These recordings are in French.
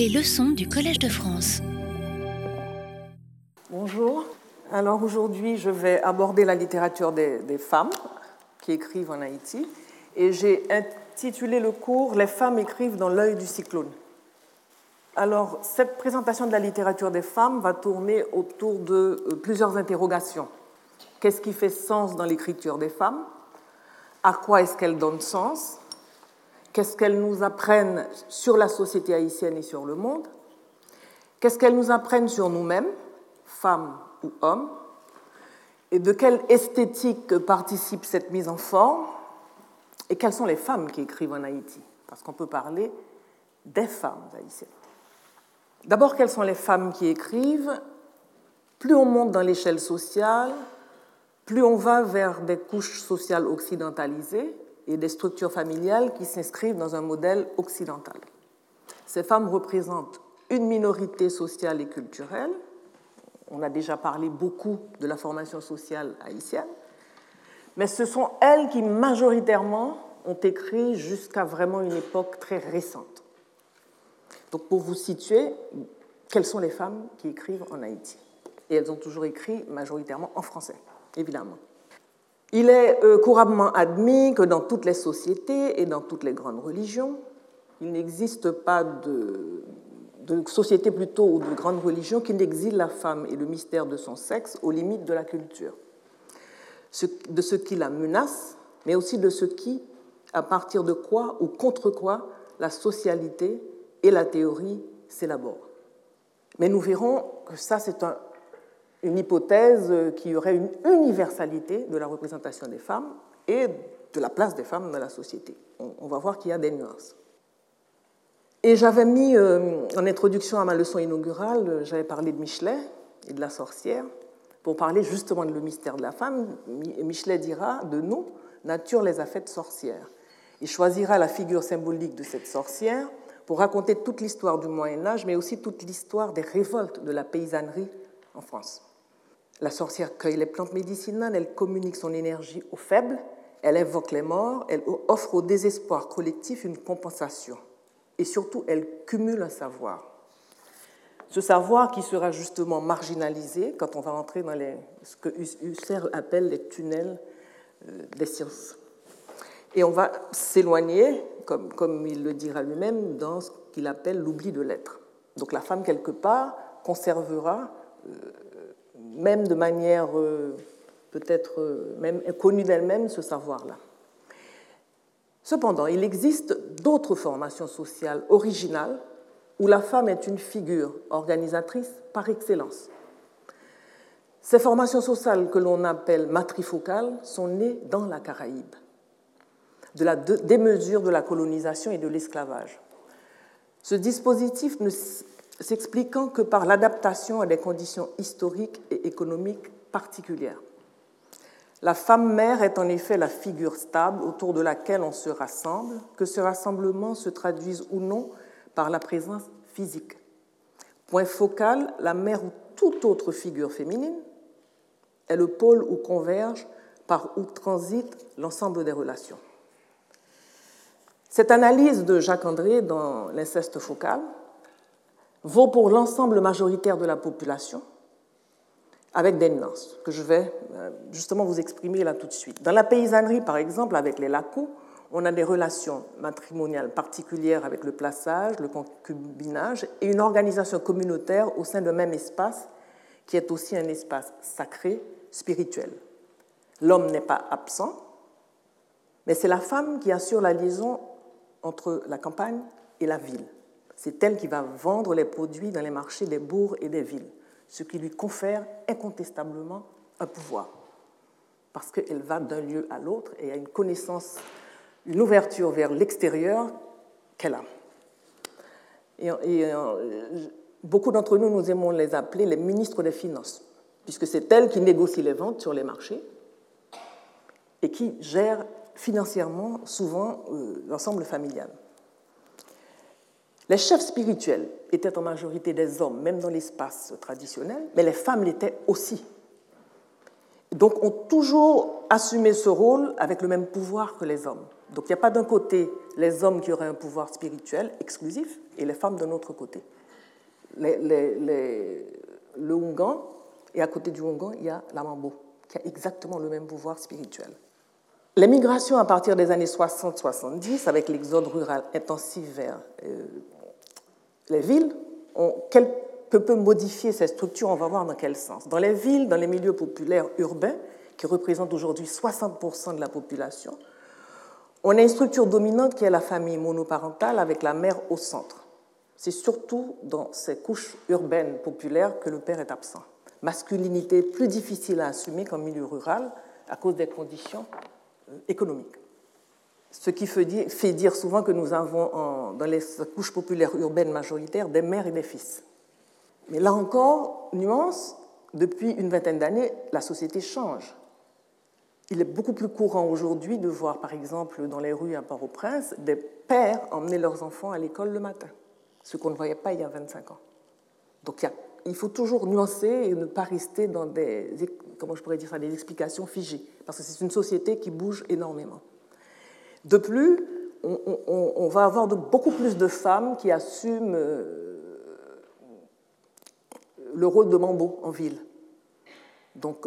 Les leçons du Collège de France. Bonjour. Alors aujourd'hui, je vais aborder la littérature des femmes qui écrivent en Haïti. Et j'ai intitulé le cours « Les femmes écrivent dans l'œil du cyclone ». Alors, cette présentation de la littérature des femmes va tourner autour de plusieurs interrogations. Qu'est-ce qui fait sens dans l'écriture des femmes ? À quoi est-ce qu'elles donnent sens ? Qu'est-ce qu'elles nous apprennent sur la société haïtienne et sur le monde ? Qu'est-ce qu'elles nous apprennent sur nous-mêmes, femmes ou hommes ? Et de quelle esthétique participe cette mise en forme ? Et quelles sont les femmes qui écrivent en Haïti ? Parce qu'on peut parler des femmes haïtiennes. D'abord, quelles sont les femmes qui écrivent ? Plus on monte dans l'échelle sociale, plus on va vers des couches sociales occidentalisées et des structures familiales qui s'inscrivent dans un modèle occidental. Ces femmes représentent une minorité sociale et culturelle. On a déjà parlé beaucoup de la formation sociale haïtienne, mais ce sont elles qui majoritairement ont écrit jusqu'à vraiment une époque très récente. Donc pour vous situer, quelles sont les femmes qui écrivent en Haïti ? Et elles ont toujours écrit majoritairement en français, évidemment. Il est couramment admis que dans toutes les sociétés et dans toutes les grandes religions, il n'existe pas de société plutôt ou de grande religion qui n'exile la femme et le mystère de son sexe aux limites de la culture, de ce qui la menace, mais aussi de ce qui, à partir de quoi ou contre quoi, la socialité et la théorie s'élaborent. Mais nous verrons que ça, c'est une hypothèse qui aurait une universalité de la représentation des femmes et de la place des femmes dans la société. On va voir qu'il y a des nuances. Et j'avais mis, en introduction à ma leçon inaugurale, j'avais parlé de Michelet et de la sorcière pour parler justement de le mystère de la femme. Michelet dira de nous, nature les a faites sorcières. Il choisira la figure symbolique de cette sorcière pour raconter toute l'histoire du Moyen-Âge, mais aussi toute l'histoire des révoltes de la paysannerie en France. La sorcière cueille les plantes médicinales, elle communique son énergie aux faibles, elle invoque les morts, elle offre au désespoir collectif une compensation. Et surtout, elle cumule un savoir. Ce savoir qui sera justement marginalisé quand on va entrer dans ce que Husserl appelle les tunnels des sciences. Et on va s'éloigner, comme il le dira lui-même, dans ce qu'il appelle l'oubli de l'être. Donc la femme, quelque part, conservera même de manière peut-être même connue d'elle-même, ce savoir-là. Cependant, il existe d'autres formations sociales originales où la femme est une figure organisatrice par excellence. Ces formations sociales que l'on appelle matrifocales sont nées dans la Caraïbe, de la démesure de la colonisation et de l'esclavage. Ce dispositif ne s'expliquant que par l'adaptation à des conditions historiques et économiques particulières. La femme-mère est en effet la figure stable autour de laquelle on se rassemble, que ce rassemblement se traduise ou non par la présence physique. Point focal, la mère ou toute autre figure féminine est le pôle où converge, par où transite l'ensemble des relations. Cette analyse de Jacques André dans l'inceste focal vaut pour l'ensemble majoritaire de la population, avec des nuances que je vais justement vous exprimer là tout de suite. Dans la paysannerie, par exemple, avec les lacous, on a des relations matrimoniales particulières avec le plaçage, le concubinage et une organisation communautaire au sein d'un même espace qui est aussi un espace sacré, spirituel. L'homme n'est pas absent, mais c'est la femme qui assure la liaison entre la campagne et la ville. C'est elle qui va vendre les produits dans les marchés des bourgs et des villes, ce qui lui confère incontestablement un pouvoir, parce qu'elle va d'un lieu à l'autre et a une connaissance, une ouverture vers l'extérieur qu'elle a. Et beaucoup d'entre nous, nous aimons les appeler les ministres des Finances, puisque c'est elle qui négocie les ventes sur les marchés et qui gère financièrement souvent l'ensemble familial. Les chefs spirituels étaient en majorité des hommes, même dans l'espace traditionnel, mais les femmes l'étaient aussi. Donc, ont toujours assumé ce rôle avec le même pouvoir que les hommes. Donc il n'y a pas d'un côté les hommes qui auraient un pouvoir spirituel exclusif et les femmes d'un autre côté. Le Ongan, et à côté du Ongan, il y a l'Amambo, qui a exactement le même pouvoir spirituel. Les migrations à partir des années 60-70, avec l'exode rural intensif vers les villes, ont peu modifié ces structures, on va voir dans quel sens. Dans les villes, dans les milieux populaires urbains, qui représentent aujourd'hui 60% de la population, on a une structure dominante qui est la famille monoparentale avec la mère au centre. C'est surtout dans ces couches urbaines populaires que le père est absent. Masculinité plus difficile à assumer qu'en milieu rural à cause des conditions économiques. Ce qui fait dire souvent que nous avons dans les couches populaires urbaines majoritaires des mères et des fils. Mais là encore, nuance, depuis une vingtaine d'années, la société change. Il est beaucoup plus courant aujourd'hui de voir, par exemple, dans les rues à Port-au-Prince, des pères emmener leurs enfants à l'école le matin, ce qu'on ne voyait pas il y a 25 ans. Donc il faut toujours nuancer et ne pas rester dans des explications figées, parce que c'est une société qui bouge énormément. De plus, on va avoir beaucoup plus de femmes qui assument le rôle de mambo en ville. Donc,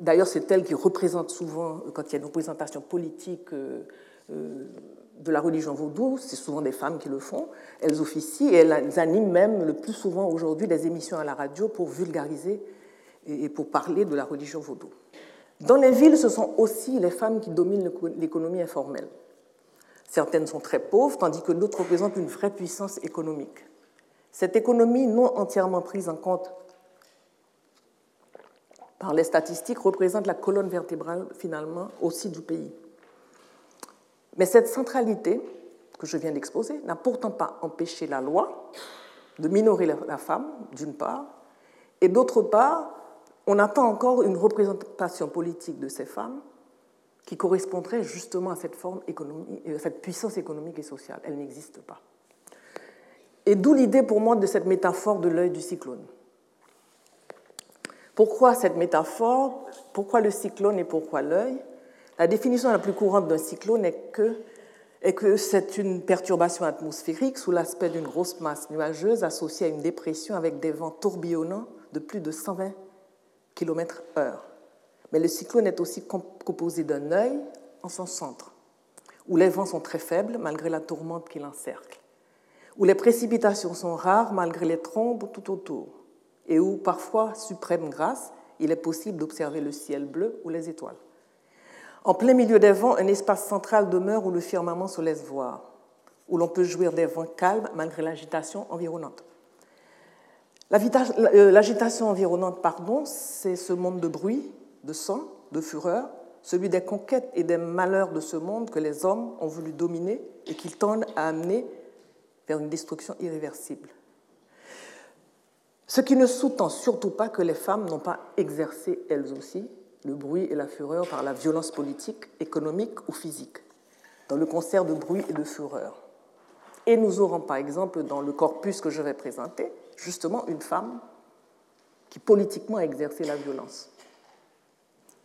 d'ailleurs, c'est elle qui représente souvent, quand il y a une représentation politique de la religion vaudou, c'est souvent des femmes qui le font, elles officient et elles animent même le plus souvent aujourd'hui des émissions à la radio pour vulgariser et pour parler de la religion vaudou. Dans les villes, ce sont aussi les femmes qui dominent l'économie informelle. Certaines sont très pauvres, tandis que d'autres représentent une vraie puissance économique. Cette économie non entièrement prise en compte par les statistiques, représente la colonne vertébrale, finalement, aussi du pays. Mais cette centralité que je viens d'exposer n'a pourtant pas empêché la loi de minorer la femme, d'une part, et d'autre part, on attend encore une représentation politique de ces femmes qui correspondrait justement à cette forme économique, cette puissance économique et sociale. Elle n'existe pas. Et d'où l'idée pour moi de cette métaphore de l'œil du cyclone. Pourquoi cette métaphore ? Pourquoi le cyclone et pourquoi l'œil ? La définition la plus courante d'un cyclone est que c'est une perturbation atmosphérique sous l'aspect d'une grosse masse nuageuse associée à une dépression avec des vents tourbillonnants de plus de 120 km/h. Mais le cyclone est aussi composé d'un œil en son centre, où les vents sont très faibles malgré la tourmente qui l'encercle, où les précipitations sont rares malgré les trombes tout autour, et où, parfois, suprême grâce, il est possible d'observer le ciel bleu ou les étoiles. En plein milieu des vents, un espace central demeure où le firmament se laisse voir, où l'on peut jouir des vents calmes malgré l'agitation environnante. L'agitation environnante, c'est ce monde de bruit, de sang, de fureur, celui des conquêtes et des malheurs de ce monde que les hommes ont voulu dominer et qu'ils tendent à amener vers une destruction irréversible. Ce qui ne sous-tend surtout pas que les femmes n'ont pas exercé, elles aussi, le bruit et la fureur par la violence politique, économique ou physique, dans le concert de bruit et de fureur. Et nous aurons, par exemple, dans le corpus que je vais présenter, justement une femme qui politiquement a exercé la violence.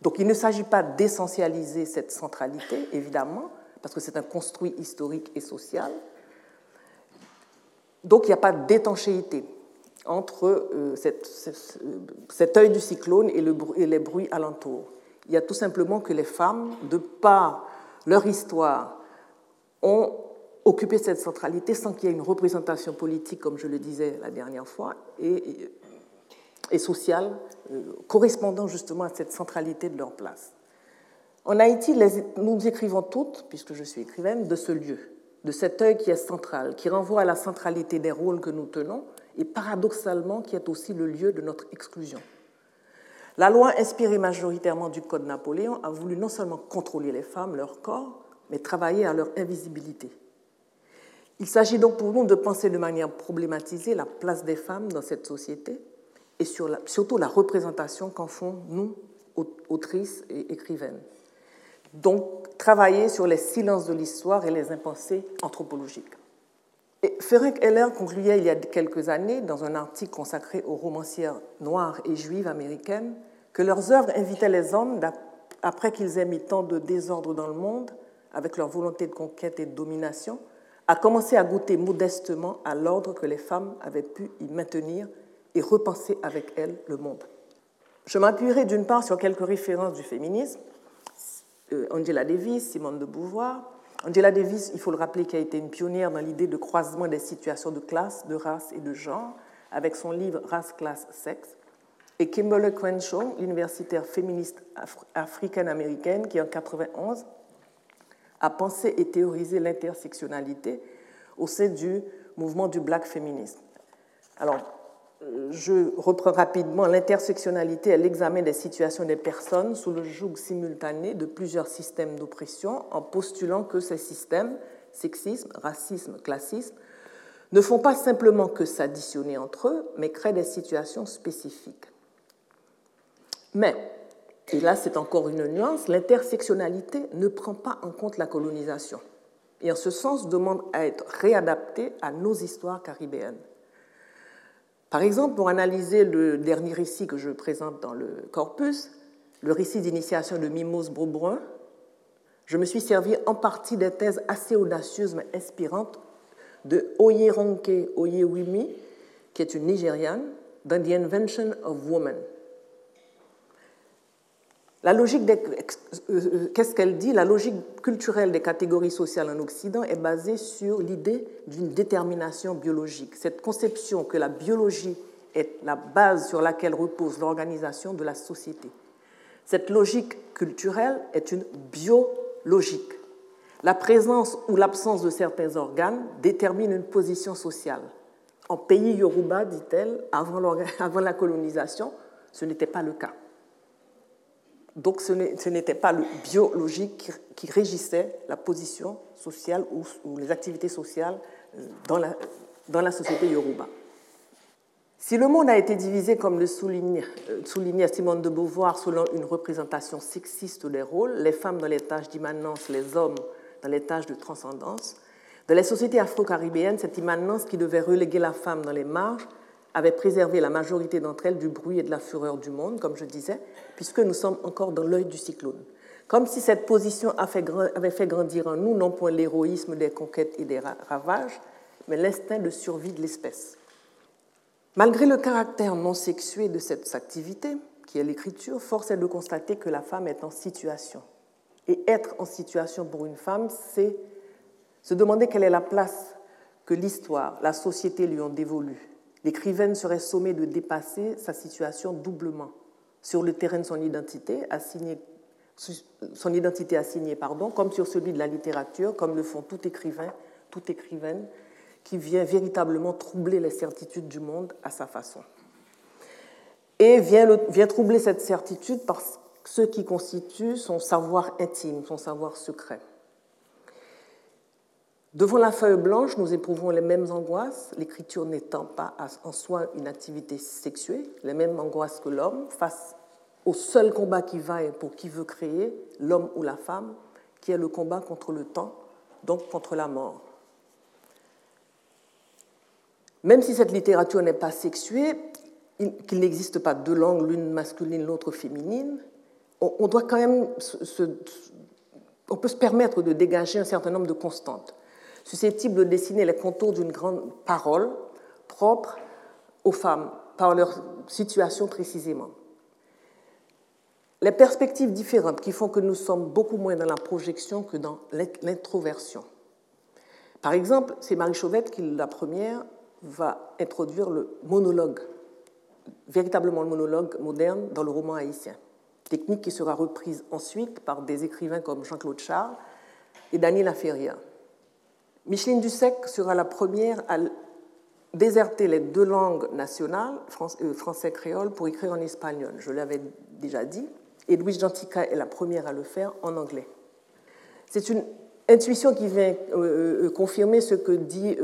Donc il ne s'agit pas d'essentialiser cette centralité, évidemment, parce que c'est un construit historique et social. Donc il n'y a pas d'étanchéité entre cet œil du cyclone et les bruits alentours. Il y a tout simplement que les femmes, de par leur histoire, ont occupé cette centralité sans qu'il y ait une représentation politique, comme je le disais la dernière fois, et sociale, correspondant justement à cette centralité de leur place. En Haïti, nous écrivons toutes, puisque je suis écrivaine, de ce lieu, de cet œil qui est central, qui renvoie à la centralité des rôles que nous tenons, et paradoxalement qui est aussi le lieu de notre exclusion. La loi, inspirée majoritairement du Code Napoléon, a voulu non seulement contrôler les femmes, leur corps, mais travailler à leur invisibilité. Il s'agit donc pour nous de penser de manière problématisée la place des femmes dans cette société et surtout la représentation qu'en font nous, autrices et écrivaines. Donc, travailler sur les silences de l'histoire et les impensés anthropologiques. Et Ferric Heller concluait il y a quelques années, dans un article consacré aux romancières noires et juives américaines, que leurs œuvres invitaient les hommes, après qu'ils aient mis tant de désordre dans le monde, avec leur volonté de conquête et de domination, a commencé à goûter modestement à l'ordre que les femmes avaient pu y maintenir et repenser avec elles le monde. Je m'appuierai d'une part sur quelques références du féminisme, Angela Davis, Simone de Beauvoir. Angela Davis, il faut le rappeler, qui a été une pionnière dans l'idée de croisement des situations de classe, de race et de genre, avec son livre « Race, classe, sexe », et Kimberlé Crenshaw, l'universitaire féministe africaine-américaine, qui en 1991 a pensé et théorisé l'intersectionnalité au sein du mouvement du Black féminisme. Alors, je reprends rapidement. L'intersectionnalité est l'examen des situations des personnes sous le joug simultané de plusieurs systèmes d'oppression en postulant que ces systèmes, sexisme, racisme, classisme, ne font pas simplement que s'additionner entre eux, mais créent des situations spécifiques. Mais, et là c'est encore une nuance, l'intersectionnalité ne prend pas en compte la colonisation et en ce sens demande à être réadaptée à nos histoires caribéennes. Par exemple, pour analyser le dernier récit que je présente dans le corpus, le récit d'initiation de Mimose Beaubrun, je me suis servi en partie des thèses assez audacieuses mais inspirantes de Oyèrónké Oyèwùmí, qui est une Nigériane, dans The Invention of Woman. La logique qu'est-ce qu'elle dit ? La logique culturelle des catégories sociales en Occident est basée sur l'idée d'une détermination biologique. Cette conception que la biologie est la base sur laquelle repose l'organisation de la société. Cette logique culturelle est une biologique. La présence ou l'absence de certains organes détermine une position sociale. En pays Yoruba, dit-elle, avant la colonisation, ce n'était pas le cas. Donc, ce n'était pas le biologique qui régissait la position sociale ou les activités sociales dans la société Yoruba. Si le monde a été divisé, comme le soulignait Simone de Beauvoir, selon une représentation sexiste des rôles, les femmes dans les tâches d'immanence, les hommes dans les tâches de transcendance, dans les sociétés afro-caribéennes, cette immanence qui devait reléguer la femme dans les marges avait préservé la majorité d'entre elles du bruit et de la fureur du monde, comme je disais, puisque nous sommes encore dans l'œil du cyclone. Comme si cette position avait fait grandir en nous, non point l'héroïsme des conquêtes et des ravages, mais l'instinct de survie de l'espèce. Malgré le caractère non sexué de cette activité, qui est l'écriture, force est de constater que la femme est en situation. Et être en situation pour une femme, c'est se demander quelle est la place que l'histoire, la société lui ont dévolue. L'écrivaine serait sommée de dépasser sa situation doublement, sur le terrain de son identité assignée, comme sur celui de la littérature, comme le font tout écrivain, toute écrivaine, qui vient véritablement troubler les certitudes du monde à sa façon. Et vient troubler cette certitude par ce qui constitue son savoir intime, son savoir secret. Devant la feuille blanche, nous éprouvons les mêmes angoisses, l'écriture n'étant pas en soi une activité sexuée, les mêmes angoisses que l'homme, face au seul combat qui vaille pour qui veut créer, l'homme ou la femme, qui est le combat contre le temps, donc contre la mort. Même si cette littérature n'est pas sexuée, qu'il n'existe pas deux langues, l'une masculine, l'autre féminine, on doit quand même on peut se permettre de dégager un certain nombre de constantes, susceptibles de dessiner les contours d'une grande parole propre aux femmes, par leur situation précisément. Les perspectives différentes qui font que nous sommes beaucoup moins dans la projection que dans l'introversion. Par exemple, c'est Marie Chauvet qui, la première, va introduire le monologue, véritablement le monologue moderne dans le roman haïtien, technique qui sera reprise ensuite par des écrivains comme Jean-Claude Charles et Dany Laferrière. Micheline Dussek sera la première à déserter les deux langues nationales, français-créole, pour écrire en espagnol, je l'avais déjà dit, et Louise Gentica est la première à le faire en anglais. C'est une intuition qui vient confirmer ce que dit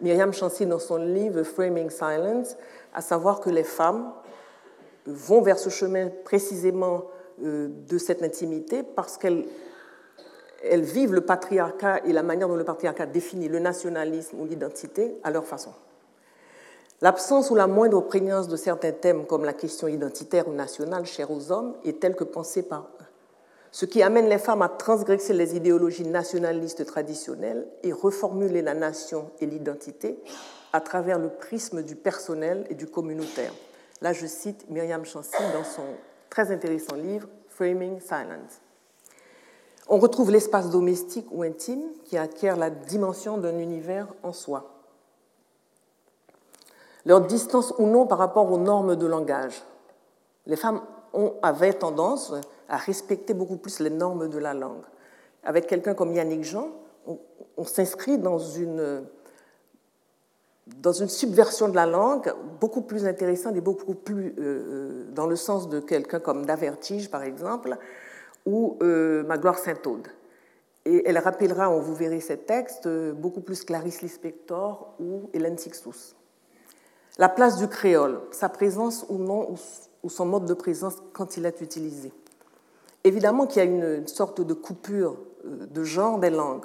Myriam Chancy dans son livre « Framing Silence », à savoir que les femmes vont vers ce chemin précisément de cette intimité parce qu'elles vivent le patriarcat et la manière dont le patriarcat définit le nationalisme ou l'identité à leur façon. L'absence ou la moindre prégnance de certains thèmes comme la question identitaire ou nationale chère aux hommes est telle que pensée par eux. ce qui amène les femmes à transgresser les idéologies nationalistes traditionnelles et reformuler la nation et l'identité à travers le prisme du personnel et du communautaire. Là, je cite Myriam Chancy dans son très intéressant livre « Framing Silence ». On retrouve l'espace domestique ou intime qui acquiert la dimension d'un univers en soi. Leur distance ou non par rapport aux normes de langage. Les femmes avaient tendance à respecter beaucoup plus les normes de la langue. Avec quelqu'un comme Yannick Jean, on s'inscrit dans une subversion de la langue beaucoup plus intéressante et beaucoup plus dans le sens de quelqu'un comme Davertige, par exemple, ou Magloire Saint-Aude. Et elle rappellera, on vous verrez ces textes, beaucoup plus Clarice Lispector ou Hélène Sixtus. La place du créole, sa présence ou non, ou son mode de présence quand il est utilisé. Évidemment qu'il y a une sorte de coupure de genre des langues.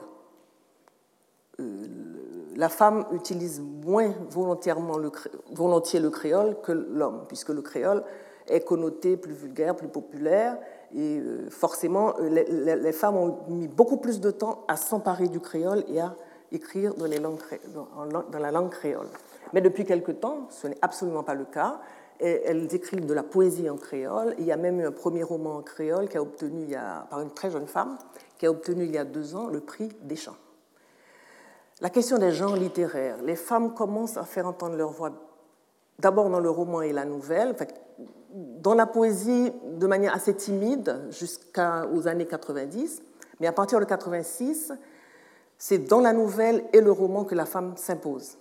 La femme utilise moins volontiers le créole que l'homme, puisque le créole est connoté plus vulgaire, plus populaire, et forcément, les femmes ont mis beaucoup plus de temps à s'emparer du créole et à écrire dans la langue créole. Mais depuis quelque temps, ce n'est absolument pas le cas. Elles écrivent de la poésie en créole. Il y a même eu un premier roman en créole qui a obtenu, par une très jeune femme, qui a obtenu il y a 2 ans le prix des chants. La question des genres littéraires. Les femmes commencent à faire entendre leur voix d'abord dans le roman et la nouvelle, dans la poésie de manière assez timide jusqu'aux années 90, mais à partir de 86, c'est dans la nouvelle et le roman que la femme s'impose.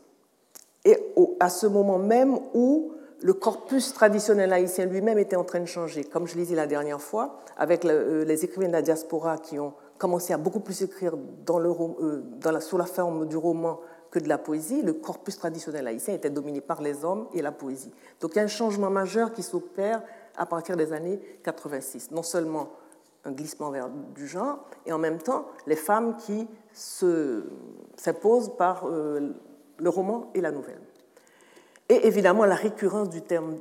Et à ce moment même où le corpus traditionnel haïtien lui-même était en train de changer, comme je l'ai dit la dernière fois, avec les écrivains de la diaspora qui ont commencé à beaucoup plus écrire sous la forme du roman que de la poésie, le corpus traditionnel haïtien était dominé par les hommes et la poésie. Donc il y a un changement majeur qui s'opère à partir des années 86. Non seulement un glissement vers du genre, et en même temps les femmes qui s'imposent par le roman et la nouvelle. Et évidemment, la récurrence du thème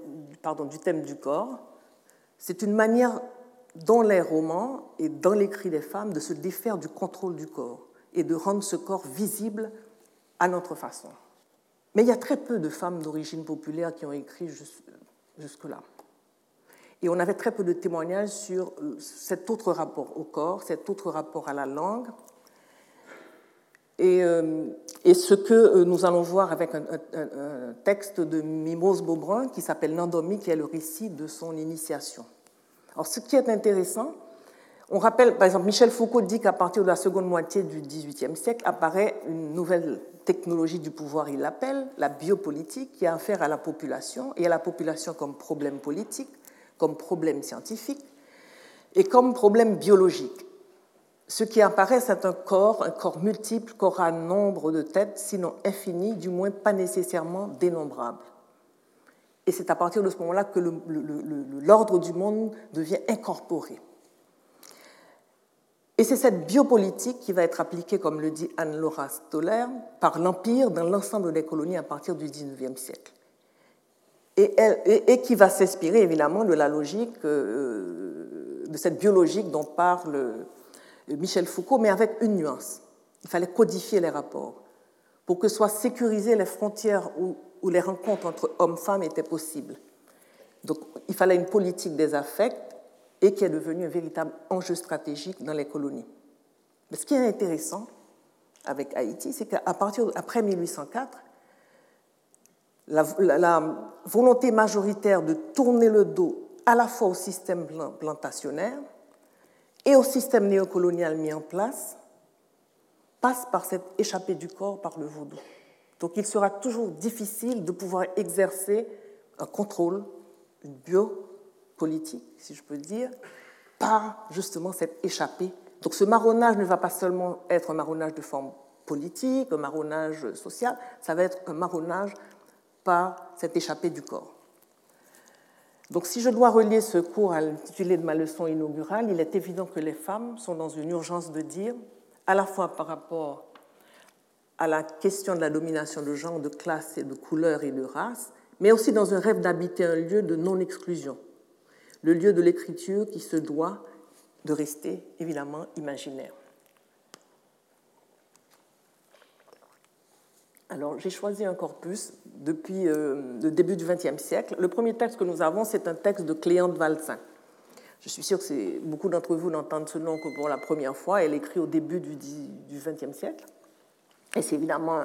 du corps, c'est une manière dans les romans et dans l'écrit des femmes de se défaire du contrôle du corps et de rendre ce corps visible à notre façon. Mais il y a très peu de femmes d'origine populaire qui ont écrit jusque-là. Et on avait très peu de témoignages sur cet autre rapport au corps, cet autre rapport à la langue. Et ce que nous allons voir avec un texte de Mimose Beaubrun qui s'appelle « Nandomi », qui est le récit de son initiation. Alors, ce qui est intéressant, on rappelle, par exemple, Michel Foucault dit qu'à partir de la seconde moitié du XVIIIe siècle apparaît une nouvelle technologie du pouvoir, il l'appelle, la biopolitique, qui a affaire à la population, et à la population comme problème politique, comme problème scientifique, et comme problème biologique. Ce qui apparaît, c'est un corps multiple, corps à nombre de têtes, sinon infini, du moins pas nécessairement dénombrable. Et c'est à partir de ce moment-là que l'ordre du monde devient incorporé. Et c'est cette biopolitique qui va être appliquée, comme le dit Anne-Laura Stoller, par l'Empire dans l'ensemble des colonies à partir du XIXe siècle. Et qui va s'inspirer, évidemment, de la logique, de cette biologique dont parle Michel Foucault, mais avec une nuance. Il fallait codifier les rapports pour que soient sécurisées les frontières où les rencontres entre hommes-femmes étaient possibles. Donc, il fallait une politique des affects et qui est devenue un véritable enjeu stratégique dans les colonies. Mais ce qui est intéressant avec Haïti, c'est qu'après 1804, la volonté majoritaire de tourner le dos à la fois au système plantationnaire et au système néocolonial mis en place passe par cette échappée du corps par le vaudou. Donc il sera toujours difficile de pouvoir exercer un contrôle, une biopolitique, si je peux dire, par justement cette échappée. Donc ce marronnage ne va pas seulement être un marronnage de forme politique, un marronnage social, ça va être un marronnage par cette échappée du corps. Donc, si je dois relier ce cours à l'intitulé de ma leçon inaugurale, il est évident que les femmes sont dans une urgence de dire, à la fois par rapport à la question de la domination de genre, de classe, et de couleur et de race, mais aussi dans un rêve d'habiter un lieu de non-exclusion, le lieu de l'écriture qui se doit de rester évidemment imaginaire. Alors, j'ai choisi un corpus depuis le début du XXe siècle. Le premier texte que nous avons, c'est un texte de Cléante de Valcin. Je suis sûre que beaucoup d'entre vous n'entendent ce nom que pour la première fois. Elle écrit au début du XXe siècle. Et c'est évidemment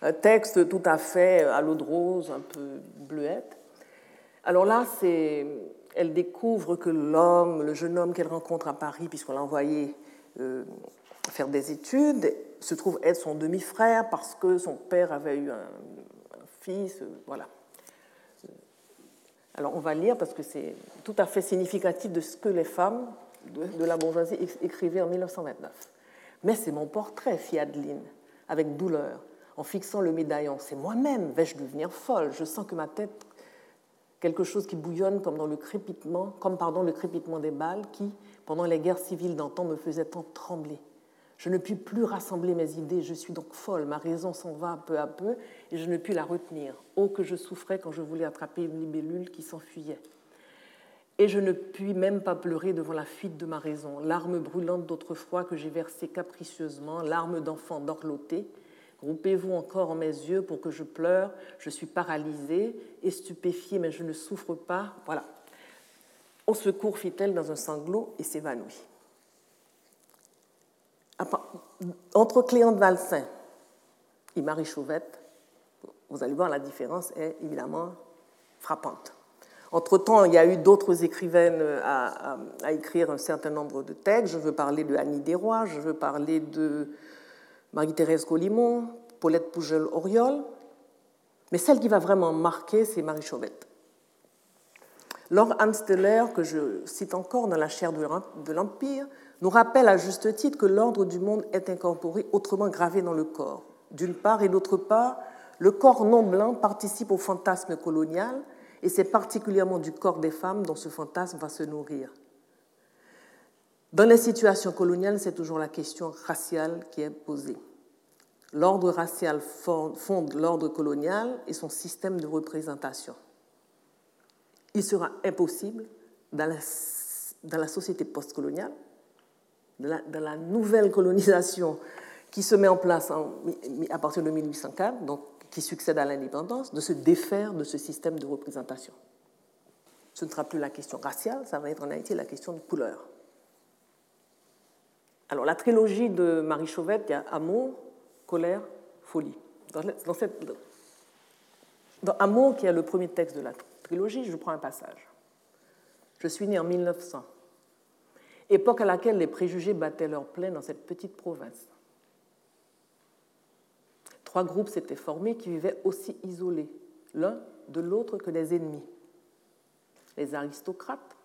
un texte tout à fait à l'eau de rose, un peu bleuette. Alors là, elle découvre que l'homme, le jeune homme qu'elle rencontre à Paris, puisqu'on l'a envoyé faire des études, se trouve être son demi-frère parce que son père avait eu un fils, voilà. Alors on va lire parce que c'est tout à fait significatif de ce que les femmes de la bourgeoisie écrivaient en 1929. « Mais c'est mon portrait, fit Adeline, avec douleur, en fixant le médaillon. C'est moi-même, vais-je devenir folle? Je sens que ma tête, quelque chose qui bouillonne comme dans le crépitement des balles qui, pendant les guerres civiles d'antan, me faisait tant trembler. Je ne puis plus rassembler mes idées, je suis donc folle, ma raison s'en va peu à peu et je ne puis la retenir. Oh, que je souffrais quand je voulais attraper une libellule qui s'enfuyait. Et je ne puis même pas pleurer devant la fuite de ma raison, larmes brûlantes d'autrefois que j'ai versées capricieusement, larmes d'enfant dorlotées. Groupez-vous encore en mes yeux pour que je pleure, je suis paralysée et stupéfiée, mais je ne souffre pas. » Voilà. « Au secours, fit-elle dans un sanglot et s'évanouit. » Entre Cléante de Valcin et Marie Chauvet, vous allez voir, la différence est évidemment frappante. Entre-temps, il y a eu d'autres écrivaines à écrire un certain nombre de textes. Je veux parler de Annie Desrois, je veux parler de Marie-Thérèse Colimon, Paulette Pougeul-Auriole. Mais celle qui va vraiment marquer, c'est Marie Chauvet. Lord Ansteller, que je cite encore dans la chaire de l'Empire, nous rappelle à juste titre que l'ordre du monde est incorporé, autrement gravé dans le corps. D'une part, et d'autre part, le corps non blanc participe au fantasme colonial et c'est particulièrement du corps des femmes dont ce fantasme va se nourrir. Dans les situations coloniales, c'est toujours la question raciale qui est posée. L'ordre racial fonde l'ordre colonial et son système de représentation. Il sera impossible, dans la société postcoloniale, dans la nouvelle colonisation qui se met en place à partir de 1804, donc qui succède à l'indépendance, de se défaire de ce système de représentation. Ce ne sera plus la question raciale, ça va être en Haïti la question de couleur. Alors, la trilogie de Marie Chauvet, il y a Amour, Colère, Folie. Dans Amour, qui est le premier texte de la trilogie, je prends un passage. Je suis née en 1900, époque à laquelle les préjugés battaient leur plein dans cette petite province. 3 groupes s'étaient formés qui vivaient aussi isolés, l'un de l'autre que des ennemis. Les aristocrates,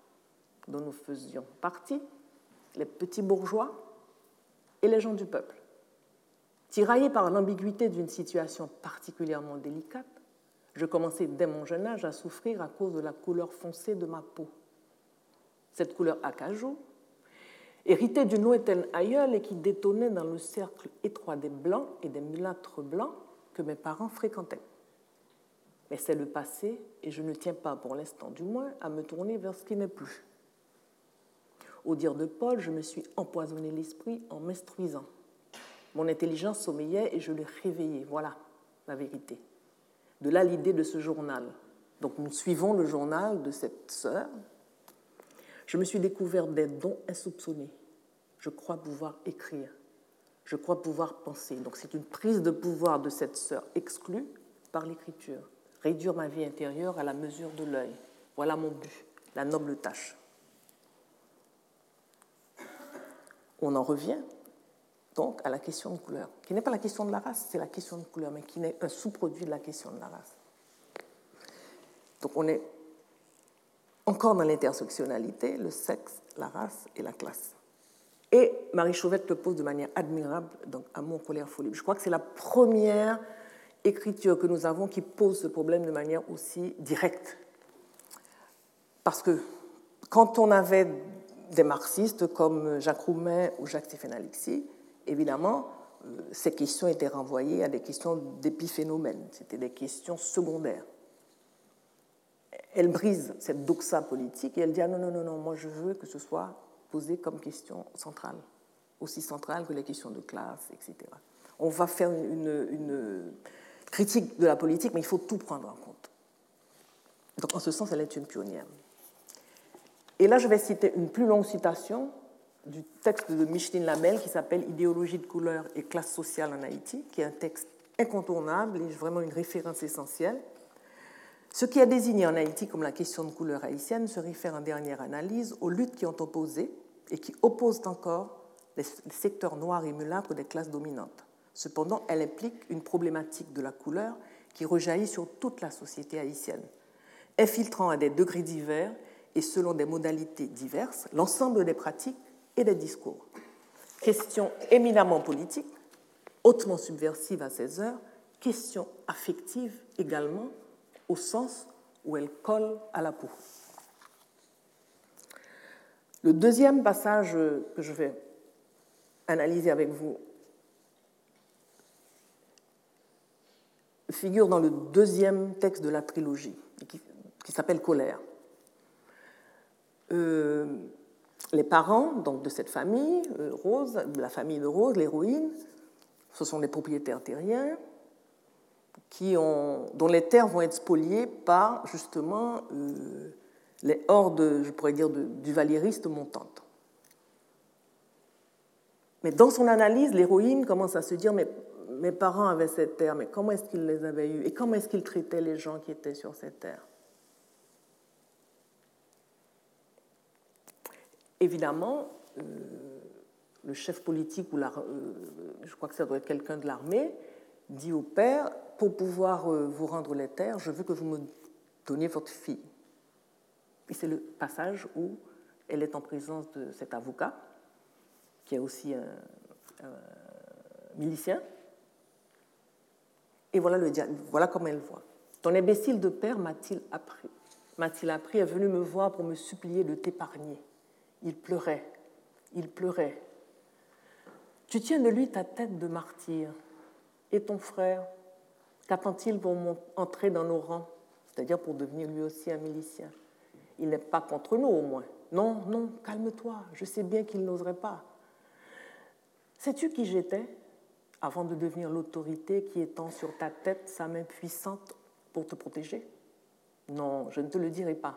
dont nous faisions partie, les petits bourgeois et les gens du peuple. Tiraillés par l'ambiguïté d'une situation particulièrement délicate, je commençais dès mon jeune âge à souffrir à cause de la couleur foncée de ma peau. Cette couleur acajou, héritée d'une lointaine aïeule et qui détonnait dans le cercle étroit des blancs et des mulâtres blancs que mes parents fréquentaient. Mais c'est le passé et je ne tiens pas, pour l'instant du moins, à me tourner vers ce qui n'est plus. Au dire de Paul, je me suis empoisonné l'esprit en m'instruisant. Mon intelligence sommeillait et je l'ai réveillée. Voilà la vérité. De là l'idée de ce journal. Donc nous suivons le journal de cette sœur. Je me suis découvert des dons insoupçonnés. Je crois pouvoir écrire. Je crois pouvoir penser. Donc c'est une prise de pouvoir de cette sœur exclue par l'écriture. Réduire ma vie intérieure à la mesure de l'œil. Voilà mon but, la noble tâche. On en revient donc à la question de couleur, qui n'est pas la question de la race, c'est la question de couleur, mais qui n'est un sous-produit de la question de la race. Donc on est encore dans l'intersectionnalité, le sexe, la race et la classe. Et Marie Chauvet le pose de manière admirable dans Amour, colère, folie. Je crois que c'est la première écriture que nous avons qui pose ce problème de manière aussi directe. Parce que quand on avait des marxistes comme Jacques Roumain ou Jacques-Stéphane Alexis, évidemment, ces questions étaient renvoyées à des questions d'épiphénomènes, c'était des questions secondaires. Elle brise cette doxa politique et elle dit « Ah non, moi je veux que ce soit posée comme question centrale, aussi centrale que les questions de classe, etc. On va faire une critique de la politique, mais il faut tout prendre en compte. Donc, en ce sens, elle est une pionnière. Et là, je vais citer une plus longue citation du texte de Micheline Lamel qui s'appelle « Idéologie de couleur et classe sociale en Haïti », qui est un texte incontournable et vraiment une référence essentielle. Ce qui est désigné en Haïti comme la question de couleur haïtienne se réfère en dernière analyse aux luttes qui ont opposé et qui opposent encore les secteurs noirs et mulâtres des classes dominantes. Cependant, elle implique une problématique de la couleur qui rejaillit sur toute la société haïtienne, infiltrant à des degrés divers et selon des modalités diverses l'ensemble des pratiques et des discours. Question éminemment politique, hautement subversive à ses heures, question affective également, au sens où elle colle à la peau. Le deuxième passage que je vais analyser avec vous figure dans le deuxième texte de la trilogie, qui s'appelle « Colère ». Les parents donc, de cette famille, Rose, la famille de Rose, l'héroïne, ce sont les propriétaires terriens, dont les terres vont être spoliées par, justement, les hordes, je pourrais dire, duvalieristes montantes. Mais dans son analyse, l'héroïne commence à se dire « mais mes parents avaient ces terres, mais comment est-ce qu'ils les avaient eues? Et comment est-ce qu'ils traitaient les gens qui étaient sur ces terres ?» Évidemment, le chef politique, je crois que ça doit être quelqu'un de l'armée, dit au père, pour pouvoir vous rendre les terres, je veux que vous me donniez votre fille. Et c'est le passage où elle est en présence de cet avocat, qui est aussi un milicien. Et voilà le dialogue, voilà comment elle voit. « Ton imbécile de père m'a-t-il appris, est venu me voir pour me supplier de t'épargner. Il pleurait. Tu tiens de lui ta tête de martyr. Et ton frère, qu'attend-il pour entrer dans nos rangs, c'est-à-dire pour devenir lui aussi un milicien? Il n'est pas contre nous, au moins. Non, calme-toi, je sais bien qu'il n'oserait pas. Sais-tu qui j'étais avant de devenir l'autorité qui étend sur ta tête sa main puissante pour te protéger? Non, je ne te le dirai pas.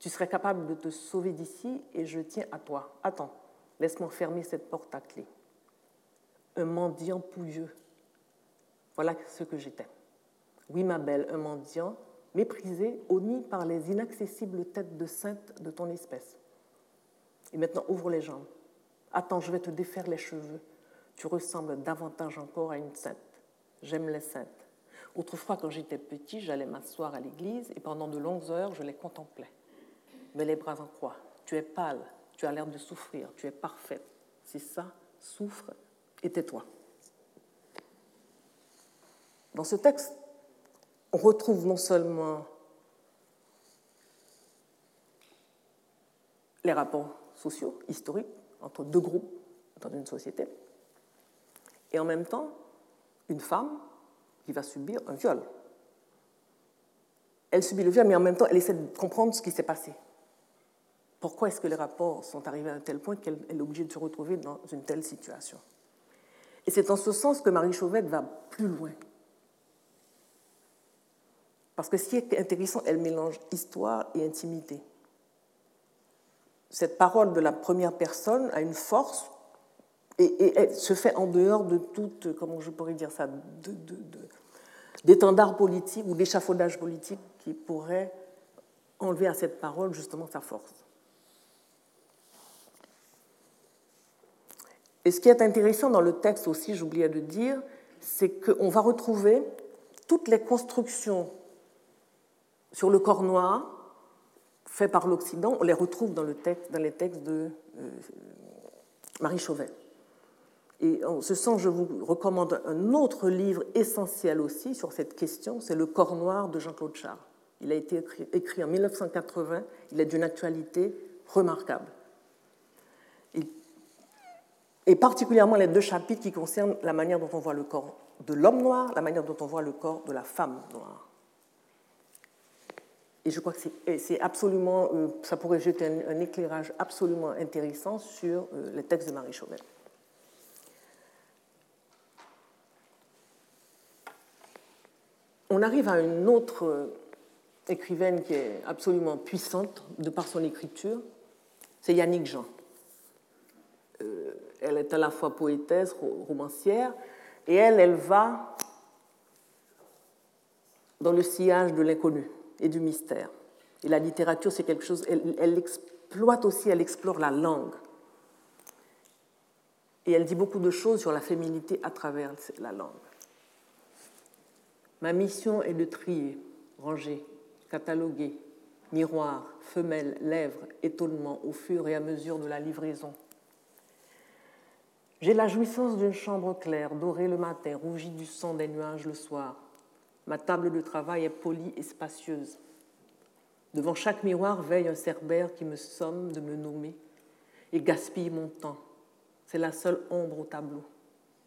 Tu serais capable de te sauver d'ici et je tiens à toi. Attends, laisse-moi fermer cette porte à clé. Un mendiant pouilleux. Voilà ce que j'étais. Oui, ma belle, un mendiant, méprisé, honni par les inaccessibles têtes de saintes de ton espèce. Et maintenant, ouvre les jambes. Attends, je vais te défaire les cheveux. Tu ressembles davantage encore à une sainte. J'aime les saintes. Autrefois, quand j'étais petit, j'allais m'asseoir à l'église et pendant de longues heures, je les contemplais. Mais les bras en croix. Tu es pâle, tu as l'air de souffrir, tu es parfaite. C'est ça, souffre et tais-toi. Dans ce texte, on retrouve non seulement les rapports sociaux, historiques, entre deux groupes dans une société, et en même temps, une femme qui va subir un viol. Elle subit le viol, mais en même temps, elle essaie de comprendre ce qui s'est passé. Pourquoi est-ce que les rapports sont arrivés à un tel point qu'elle est obligée de se retrouver dans une telle situation ? Et c'est en ce sens que Marie Chauvet va plus loin. Parce que ce qui est intéressant, elle mélange histoire et intimité. Cette parole de la première personne a une force et elle se fait en dehors de toute, comment je pourrais dire ça, d'étendard politique ou d'échafaudage politique qui pourrait enlever à cette parole justement sa force. Et ce qui est intéressant dans le texte aussi, j'oubliais de dire, c'est qu'on va retrouver toutes les constructions sur le corps noir faites par l'Occident, on les retrouve dans les textes de Marie Chauvet. Et en ce sens, je vous recommande un autre livre essentiel aussi sur cette question, c'est « Le corps noir » de Jean-Claude Charles. Il a été écrit en 1980, il est d'une actualité remarquable. Et particulièrement les deux chapitres qui concernent la manière dont on voit le corps de l'homme noir, la manière dont on voit le corps de la femme noire. Et je crois que c'est absolument, ça pourrait jeter un éclairage absolument intéressant sur les textes de Marie Chauvet. On arrive à une autre écrivaine qui est absolument puissante de par son écriture, c'est Yannick Jean. Elle est à la fois poétesse, romancière, et elle va dans le sillage de l'inconnu et du mystère. Et la littérature, c'est quelque chose, elle exploite aussi, elle explore la langue. Et elle dit beaucoup de choses sur la féminité à travers la langue. Ma mission est de trier, ranger, cataloguer, miroir, femelle, lèvres, étonnement au fur et à mesure de la livraison. J'ai la jouissance d'une chambre claire, dorée le matin, rougie du sang des nuages le soir. Ma table de travail est polie et spacieuse. Devant chaque miroir veille un cerbère qui me somme de me nommer et gaspille mon temps. C'est la seule ombre au tableau.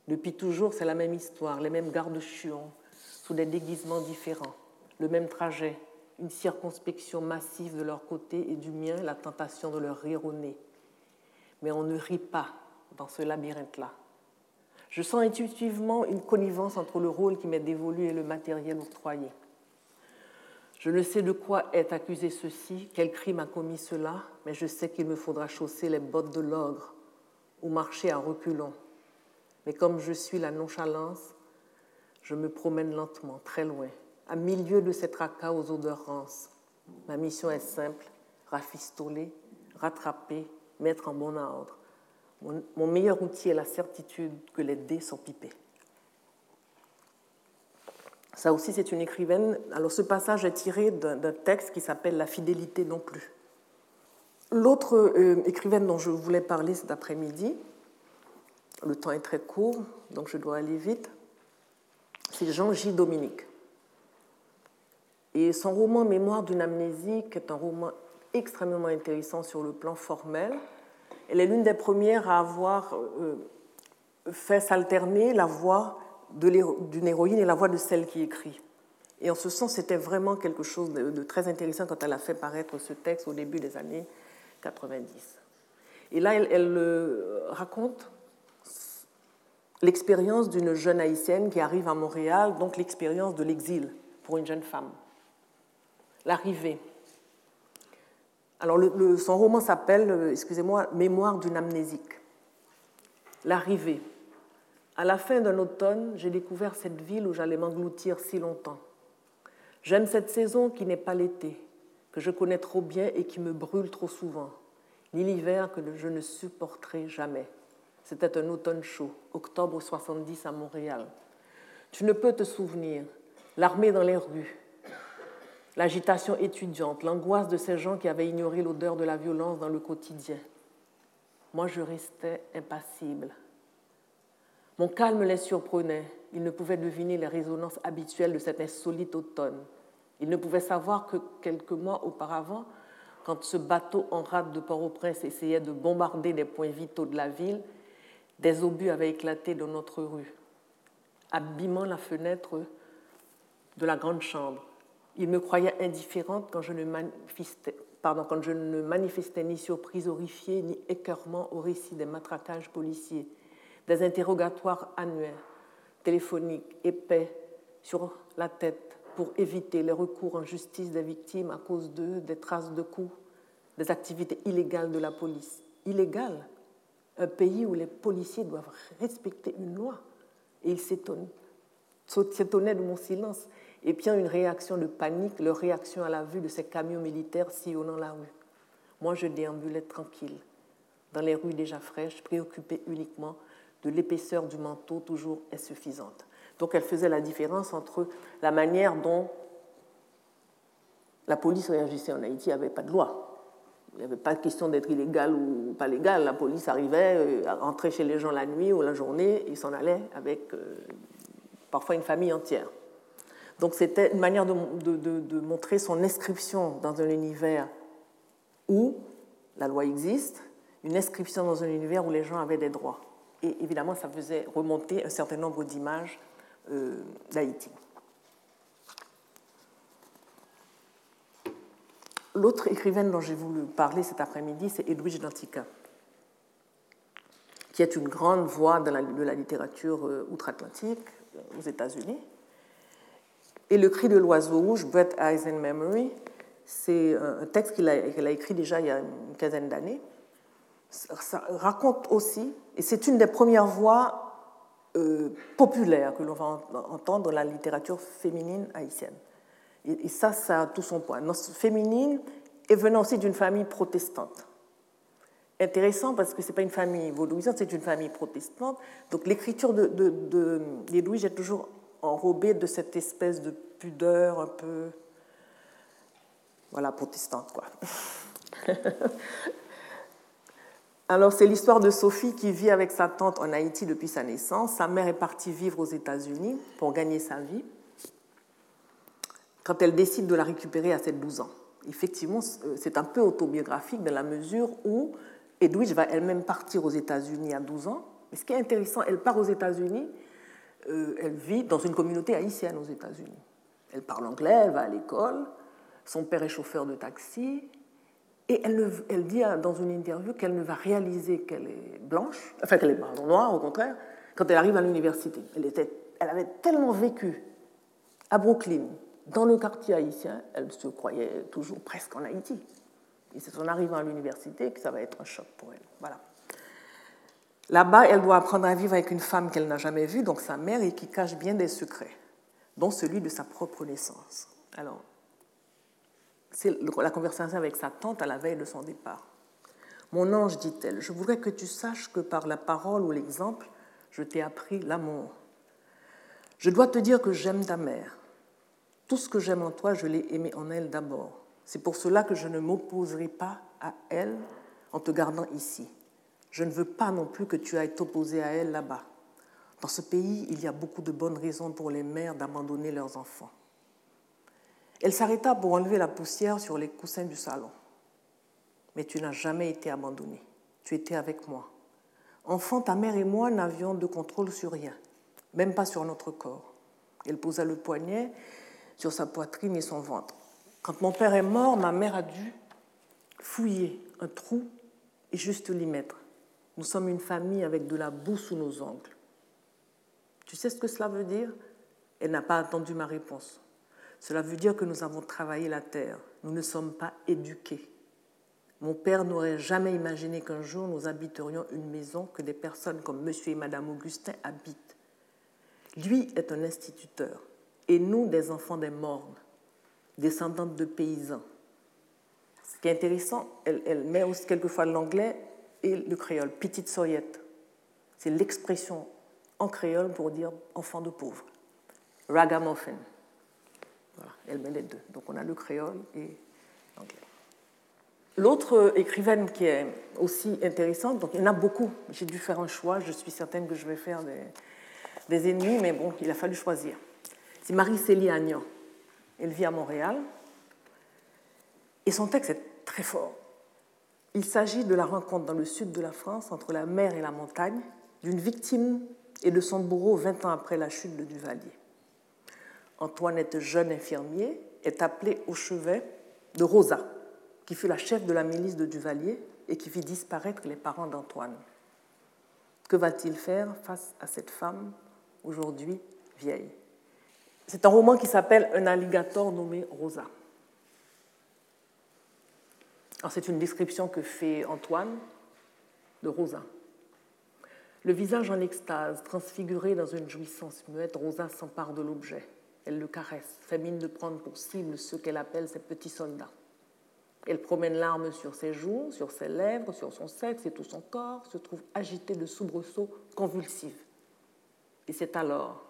Depuis toujours, c'est la même histoire, les mêmes gardes-chuons, sous des déguisements différents, le même trajet, une circonspection massive de leur côté et du mien, la tentation de leur rire au nez. Mais on ne rit pas dans ce labyrinthe-là. Je sens intuitivement une connivence entre le rôle qui m'est dévolu et le matériel octroyé. Je ne sais de quoi est accusé ceci, quel crime a commis cela, mais je sais qu'il me faudra chausser les bottes de l'ogre ou marcher à reculons. Mais comme je suis la nonchalance, je me promène lentement, très loin, à milieu de ces tracas aux odeurs rances. Ma mission est simple, rafistoler, rattraper, mettre en bon ordre. Mon meilleur outil est la certitude que les dés sont pipés. Ça aussi, c'est une écrivaine. Alors, ce passage est tiré d'un texte qui s'appelle « La fidélité non plus ». L'autre écrivaine dont je voulais parler cet après-midi, le temps est très court, donc je dois aller vite, c'est Jean-J. Dominique. Et son roman « Mémoire d'une amnésie », qui est un roman extrêmement intéressant sur le plan formel, elle est l'une des premières à avoir fait s'alterner la voix d'une héroïne et la voix de celle qui écrit. Et en ce sens, c'était vraiment quelque chose de très intéressant quand elle a fait paraître ce texte au début des années 90. Et là, elle raconte l'expérience d'une jeune haïtienne qui arrive à Montréal, donc l'expérience de l'exil pour une jeune femme. L'arrivée. Alors, son roman s'appelle, excusez-moi, « Mémoire d'une amnésique ». L'arrivée. À la fin d'un automne, j'ai découvert cette ville où j'allais m'engloutir si longtemps. J'aime cette saison qui n'est pas l'été, que je connais trop bien et qui me brûle trop souvent, ni l'hiver que je ne supporterai jamais. C'était un automne chaud, octobre 70 à Montréal. Tu ne peux te souvenir, l'armée dans les rues, l'agitation étudiante, l'angoisse de ces gens qui avaient ignoré l'odeur de la violence dans le quotidien. Moi, je restais impassible. Mon calme les surprenait. Ils ne pouvaient deviner les résonances habituelles de cet insolite automne. Ils ne pouvaient savoir que quelques mois auparavant, quand ce bateau en rade de Port-au-Prince essayait de bombarder des points vitaux de la ville, des obus avaient éclaté dans notre rue, abîmant la fenêtre de la grande chambre. Il me croyait indifférente quand je ne manifestais ni surprise horrifiée, ni écœurement au récit des matraquages policiers, des interrogatoires annuels, téléphoniques, épais, sur la tête, pour éviter les recours en justice des victimes à cause d'eux, des traces de coups, des activités illégales de la police. Illégales ? Un pays où les policiers doivent respecter une loi. Et ils s'étonnaient de mon silence. Et puis une réaction de panique, leur réaction à la vue de ces camions militaires sillonnant la rue. Moi, je déambulais tranquille, dans les rues déjà fraîches, préoccupée uniquement de l'épaisseur du manteau toujours insuffisante. Donc elle faisait la différence entre la manière dont la police réagissait en Haïti, il n'y avait pas de loi. Il n'y avait pas de question d'être illégale ou pas légale. La police arrivait, entrait chez les gens la nuit ou la journée et s'en allait avec parfois une famille entière. Donc c'était une manière de montrer son inscription dans un univers où la loi existe, une inscription dans un univers où les gens avaient des droits. Et évidemment, ça faisait remonter un certain nombre d'images d'Haïti. L'autre écrivaine dont j'ai voulu parler cet après-midi, c'est Louise Gentica, qui est une grande voix de la littérature outre-Atlantique aux États-Unis. Et Le cri de l'oiseau rouge, Bread, Eyes and Memory, c'est un texte qu'elle a écrit déjà il y a une quinzaine d'années. Ça raconte aussi, et c'est une des premières voix populaires que l'on va entendre dans la littérature féminine haïtienne. Et ça a tout son poids. Notre féminine est venant aussi d'une famille protestante. Intéressant parce que ce n'est pas une famille vaudouisante, c'est une famille protestante. Donc l'écriture des Louis est toujours enrobée de cette espèce de pudeur un peu protestante, quoi. Alors c'est l'histoire de Sophie qui vit avec sa tante en Haïti depuis sa naissance. Sa mère est partie vivre aux États-Unis pour gagner sa vie quand elle décide de la récupérer à ses 12 ans. Effectivement, c'est un peu autobiographique dans la mesure où Edwidge va elle-même partir aux États-Unis à 12 ans. Et ce qui est intéressant, elle part aux États-Unis, elle vit dans une communauté haïtienne aux États-Unis. Elle parle anglais, elle va à l'école, son père est chauffeur de taxi, et elle dit dans une interview qu'elle ne va réaliser qu'elle est blanche, enfin qu'elle est noire au contraire, quand elle arrive à l'université. Elle avait tellement vécu à Brooklyn, dans le quartier haïtien, elle se croyait toujours presque en Haïti. Et c'est son arrivée à l'université que ça va être un choc pour elle. Voilà. Là-bas, elle doit apprendre à vivre avec une femme qu'elle n'a jamais vue, donc sa mère, et qui cache bien des secrets, dont celui de sa propre naissance. Alors, c'est la conversation avec sa tante à la veille de son départ. « Mon ange, dit-elle, je voudrais que tu saches que par la parole ou l'exemple, je t'ai appris l'amour. Je dois te dire que j'aime ta mère. Tout ce que j'aime en toi, je l'ai aimé en elle d'abord. C'est pour cela que je ne m'opposerai pas à elle en te gardant ici. Je ne veux pas non plus que tu ailles t'opposer à elle là-bas. Dans ce pays, il y a beaucoup de bonnes raisons pour les mères d'abandonner leurs enfants. » Elle s'arrêta pour enlever la poussière sur les coussins du salon. « Mais tu n'as jamais été abandonnée. Tu étais avec moi. Enfant, ta mère et moi n'avions de contrôle sur rien, même pas sur notre corps. » Elle posa le poignet sur sa poitrine et son ventre. Quand mon père est mort, ma mère a dû fouiller un trou et juste l'y mettre. Nous sommes une famille avec de la boue sous nos ongles. Tu sais ce que cela veut dire ? Elle n'a pas attendu ma réponse. Cela veut dire que nous avons travaillé la terre. Nous ne sommes pas éduqués. Mon père n'aurait jamais imaginé qu'un jour nous habiterions une maison que des personnes comme Monsieur et Madame Augustin habitent. Lui est un instituteur. Et nous, des enfants des mornes, descendantes de paysans. Ce qui est intéressant, elle met aussi quelquefois l'anglais et le créole, petite soyette. C'est l'expression en créole pour dire enfant de pauvre. Ragamuffin. Voilà, elle met les deux. Donc on a le créole et l'anglais. L'autre écrivaine qui est aussi intéressante, donc il y en a beaucoup. J'ai dû faire un choix, je suis certaine que je vais faire des ennemis, mais bon, il a fallu choisir. C'est Marie-Célie Agnan. Elle vit à Montréal et son texte est très fort. Il s'agit de la rencontre dans le sud de la France entre la mer et la montagne d'une victime et de son bourreau 20 ans après la chute de Duvalier. Antoinette, jeune infirmier, est appelée au chevet de Rosa, qui fut la chef de la milice de Duvalier et qui fit disparaître les parents d'Antoine. Que va-t-il faire face à cette femme aujourd'hui vieille ? C'est un roman qui s'appelle « Un alligator nommé Rosa ». Alors, c'est une description que fait Antoine de Rosa. Le visage en extase, transfiguré dans une jouissance muette, Rosa s'empare de l'objet. Elle le caresse, fait mine de prendre pour cible ceux qu'elle appelle ses petits soldats. Elle promène l'arme sur ses joues, sur ses lèvres, sur son sexe et tout son corps, se trouve agitée de soubresauts convulsifs. Et c'est alors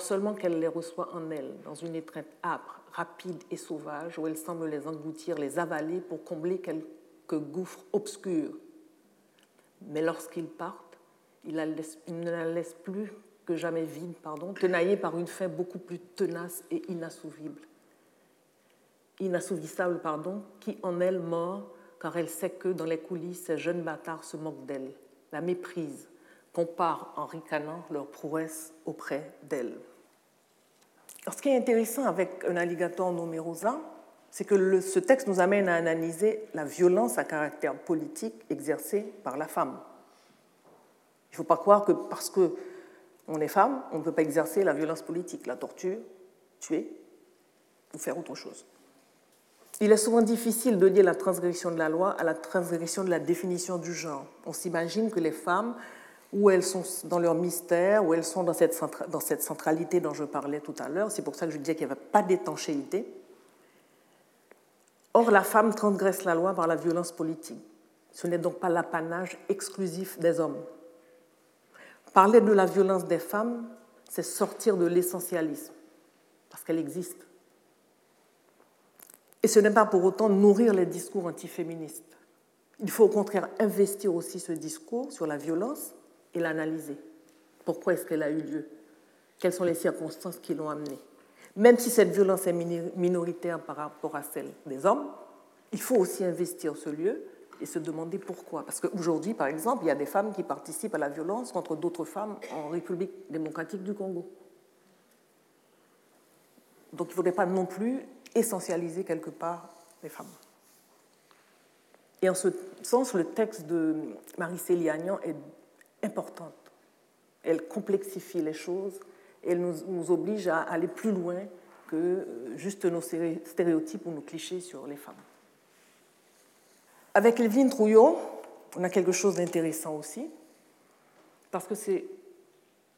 seulement qu'elle les reçoit en elle, dans une étreinte âpre, rapide et sauvage, où elle semble les engloutir, les avaler pour combler quelque gouffre obscur. Mais lorsqu'ils partent, il ne la laisse plus que jamais vide, tenaillée par une faim beaucoup plus tenace et inassouvissable, qui en elle mord, car elle sait que, dans les coulisses, ces jeunes bâtards se moquent d'elle, la méprisent, compare en ricanant leur prouesse auprès d'elle. Alors, ce qui est intéressant avec un alligator nommé Rosa, c'est que ce texte nous amène à analyser la violence à caractère politique exercée par la femme. Il ne faut pas croire que parce qu'on est femme, on ne peut pas exercer la violence politique, la torture, tuer ou faire autre chose. Il est souvent difficile de lier la transgression de la loi à la transgression de la définition du genre. On s'imagine que les femmes, où elles sont dans leur mystère, où elles sont dans cette centralité dont je parlais tout à l'heure, c'est pour ça que je disais qu'il n'y avait pas d'étanchéité. Or, la femme transgresse la loi par la violence politique. Ce n'est donc pas l'apanage exclusif des hommes. Parler de la violence des femmes, c'est sortir de l'essentialisme, parce qu'elle existe. Et ce n'est pas pour autant nourrir les discours antiféministes. Il faut au contraire investir aussi ce discours sur la violence et l'analyser. Pourquoi est-ce qu'elle a eu lieu? Quelles sont les circonstances qui l'ont amenée? Même si cette violence est minoritaire par rapport à celle des hommes, il faut aussi investir ce lieu et se demander pourquoi. Parce qu'aujourd'hui, par exemple, il y a des femmes qui participent à la violence contre d'autres femmes en République démocratique du Congo. Donc il ne faudrait pas non plus essentialiser quelque part les femmes. Et en ce sens, le texte de Marie-Célie Agnan est importante. Elle complexifie les choses et elle nous oblige à aller plus loin que juste nos stéréotypes ou nos clichés sur les femmes. Avec Elvine Trouillot, on a quelque chose d'intéressant aussi, parce que c'est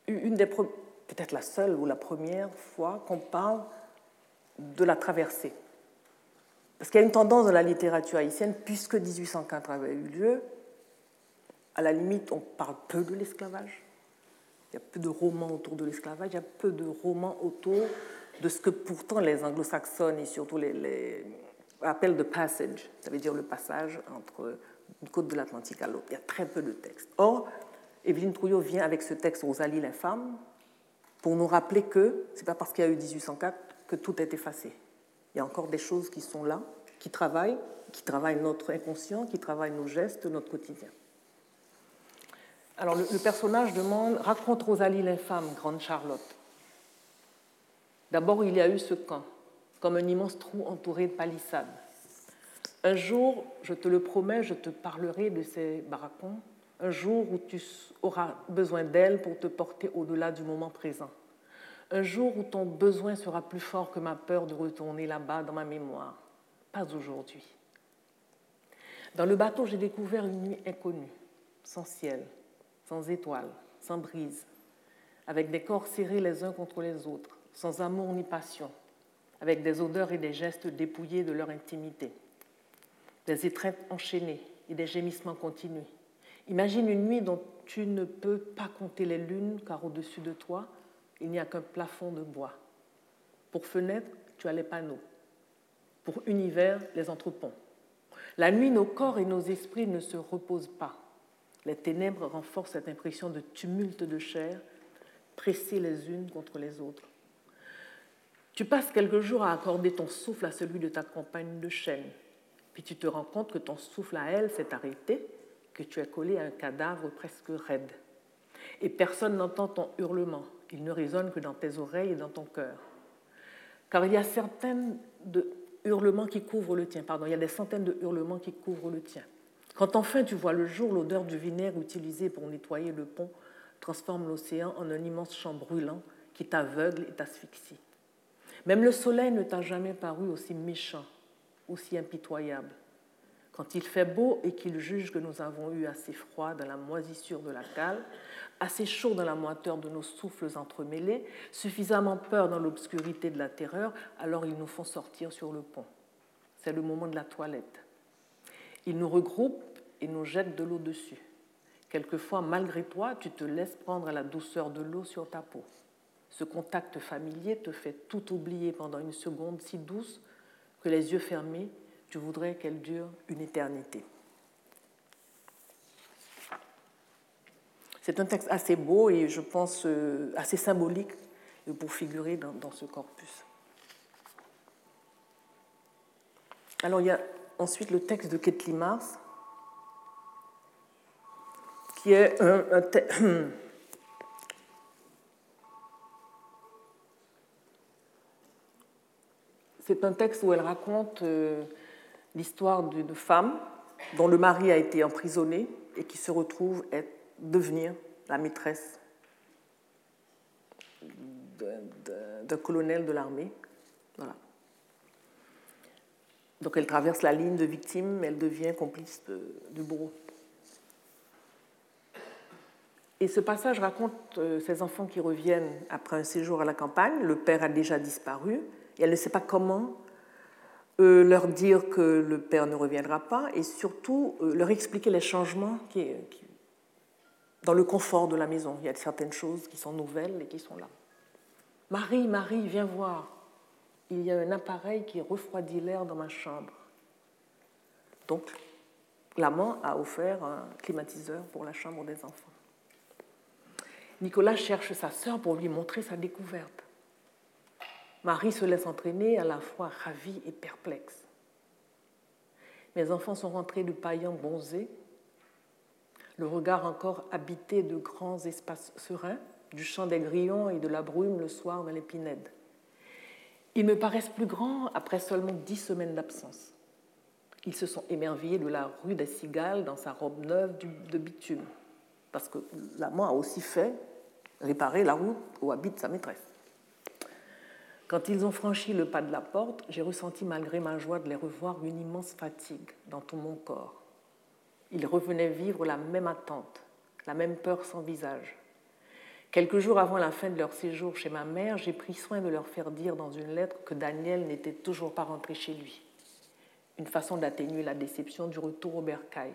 une des peut-être la seule ou la première fois qu'on parle de la traversée. Parce qu'il y a une tendance dans la littérature haïtienne, puisque 1804 avait eu lieu, à la limite, on parle peu de l'esclavage. Il y a peu de romans autour de l'esclavage, il y a peu de romans autour de ce que pourtant les anglo-saxonnes et surtout les appellent the passage, ça veut dire le passage entre une côte de l'Atlantique à l'autre. Il y a très peu de textes. Or, Evelyne Trouillot vient avec ce texte Rosalie l'infâme pour nous rappeler que ce n'est pas parce qu'il y a eu 1804 que tout est effacé. Il y a encore des choses qui sont là, qui travaillent notre inconscient, qui travaillent nos gestes, notre quotidien. Alors, le personnage demande « Raconte Rosalie l'infâme, grande Charlotte. » D'abord, il y a eu ce camp, comme un immense trou entouré de palissades. Un jour, je te le promets, je te parlerai de ces baraquons, un jour où tu auras besoin d'elle pour te porter au-delà du moment présent. Un jour où ton besoin sera plus fort que ma peur de retourner là-bas dans ma mémoire. Pas aujourd'hui. Dans le bateau, j'ai découvert une nuit inconnue, sans ciel, sans étoiles, sans brise, avec des corps serrés les uns contre les autres, sans amour ni passion, avec des odeurs et des gestes dépouillés de leur intimité, des étreintes enchaînées et des gémissements continus. Imagine une nuit dont tu ne peux pas compter les lunes, car au-dessus de toi, il n'y a qu'un plafond de bois. Pour fenêtre, tu as les panneaux. Pour univers, les entreponts. La nuit, nos corps et nos esprits ne se reposent pas. Les ténèbres renforcent cette impression de tumulte de chair, pressées les unes contre les autres. Tu passes quelques jours à accorder ton souffle à celui de ta compagne de chaîne, puis tu te rends compte que ton souffle à elle s'est arrêté, que tu es collé à un cadavre presque raide. Et personne n'entend ton hurlement, il ne résonne que dans tes oreilles et dans ton cœur. Car il y a il y a des centaines de hurlements qui couvrent le tien. Quand enfin tu vois le jour, l'odeur du vinaigre utilisé pour nettoyer le pont transforme l'océan en un immense champ brûlant qui t'aveugle et t'asphyxie. Même le soleil ne t'a jamais paru aussi méchant, aussi impitoyable. Quand il fait beau et qu'il juge que nous avons eu assez froid dans la moisissure de la cale, assez chaud dans la moiteur de nos souffles entremêlés, suffisamment peur dans l'obscurité de la terreur, alors ils nous font sortir sur le pont. C'est le moment de la toilette. Ils nous regroupent et nous jettent de l'eau dessus. Quelquefois, malgré toi, tu te laisses prendre la douceur de l'eau sur ta peau. Ce contact familier te fait tout oublier pendant une seconde si douce que les yeux fermés, tu voudrais qu'elle dure une éternité. C'est un texte assez beau et je pense assez symbolique pour figurer dans ce corpus. Alors il y a ensuite le texte de Ketli Mars, qui est un texte... C'est un texte où elle raconte l'histoire d'une femme dont le mari a été emprisonné et qui se retrouve à devenir la maîtresse d'un colonel de l'armée. Voilà. Donc elle traverse la ligne de victime, elle devient complice du bourreau. Et ce passage raconte ces enfants qui reviennent après un séjour à la campagne. Le père a déjà disparu et elle ne sait pas comment leur dire que le père ne reviendra pas et surtout leur expliquer les changements qui, dans le confort de la maison. Il y a certaines choses qui sont nouvelles et qui sont là. « Marie, viens voir. Il y a un appareil qui refroidit l'air dans ma chambre. » Donc, l'amant a offert un climatiseur pour la chambre des enfants. Nicolas cherche sa sœur pour lui montrer sa découverte. Marie se laisse entraîner, à la fois ravie et perplexe. Mes enfants sont rentrés du païen bronzé, le regard encore habité de grands espaces sereins, du chant des grillons et de la brume le soir dans les pinèdes. Ils me paraissent plus grands après seulement 10 semaines d'absence. Ils se sont émerveillés de la rue des Cigales dans sa robe neuve de bitume, parce que l'amant a aussi fait réparer la route où habite sa maîtresse. Quand ils ont franchi le pas de la porte, j'ai ressenti malgré ma joie de les revoir une immense fatigue dans tout mon corps. Ils revenaient vivre la même attente, la même peur sans visage. Quelques jours avant la fin de leur séjour chez ma mère, j'ai pris soin de leur faire dire dans une lettre que Daniel n'était toujours pas rentré chez lui. Une façon d'atténuer la déception du retour au bercail.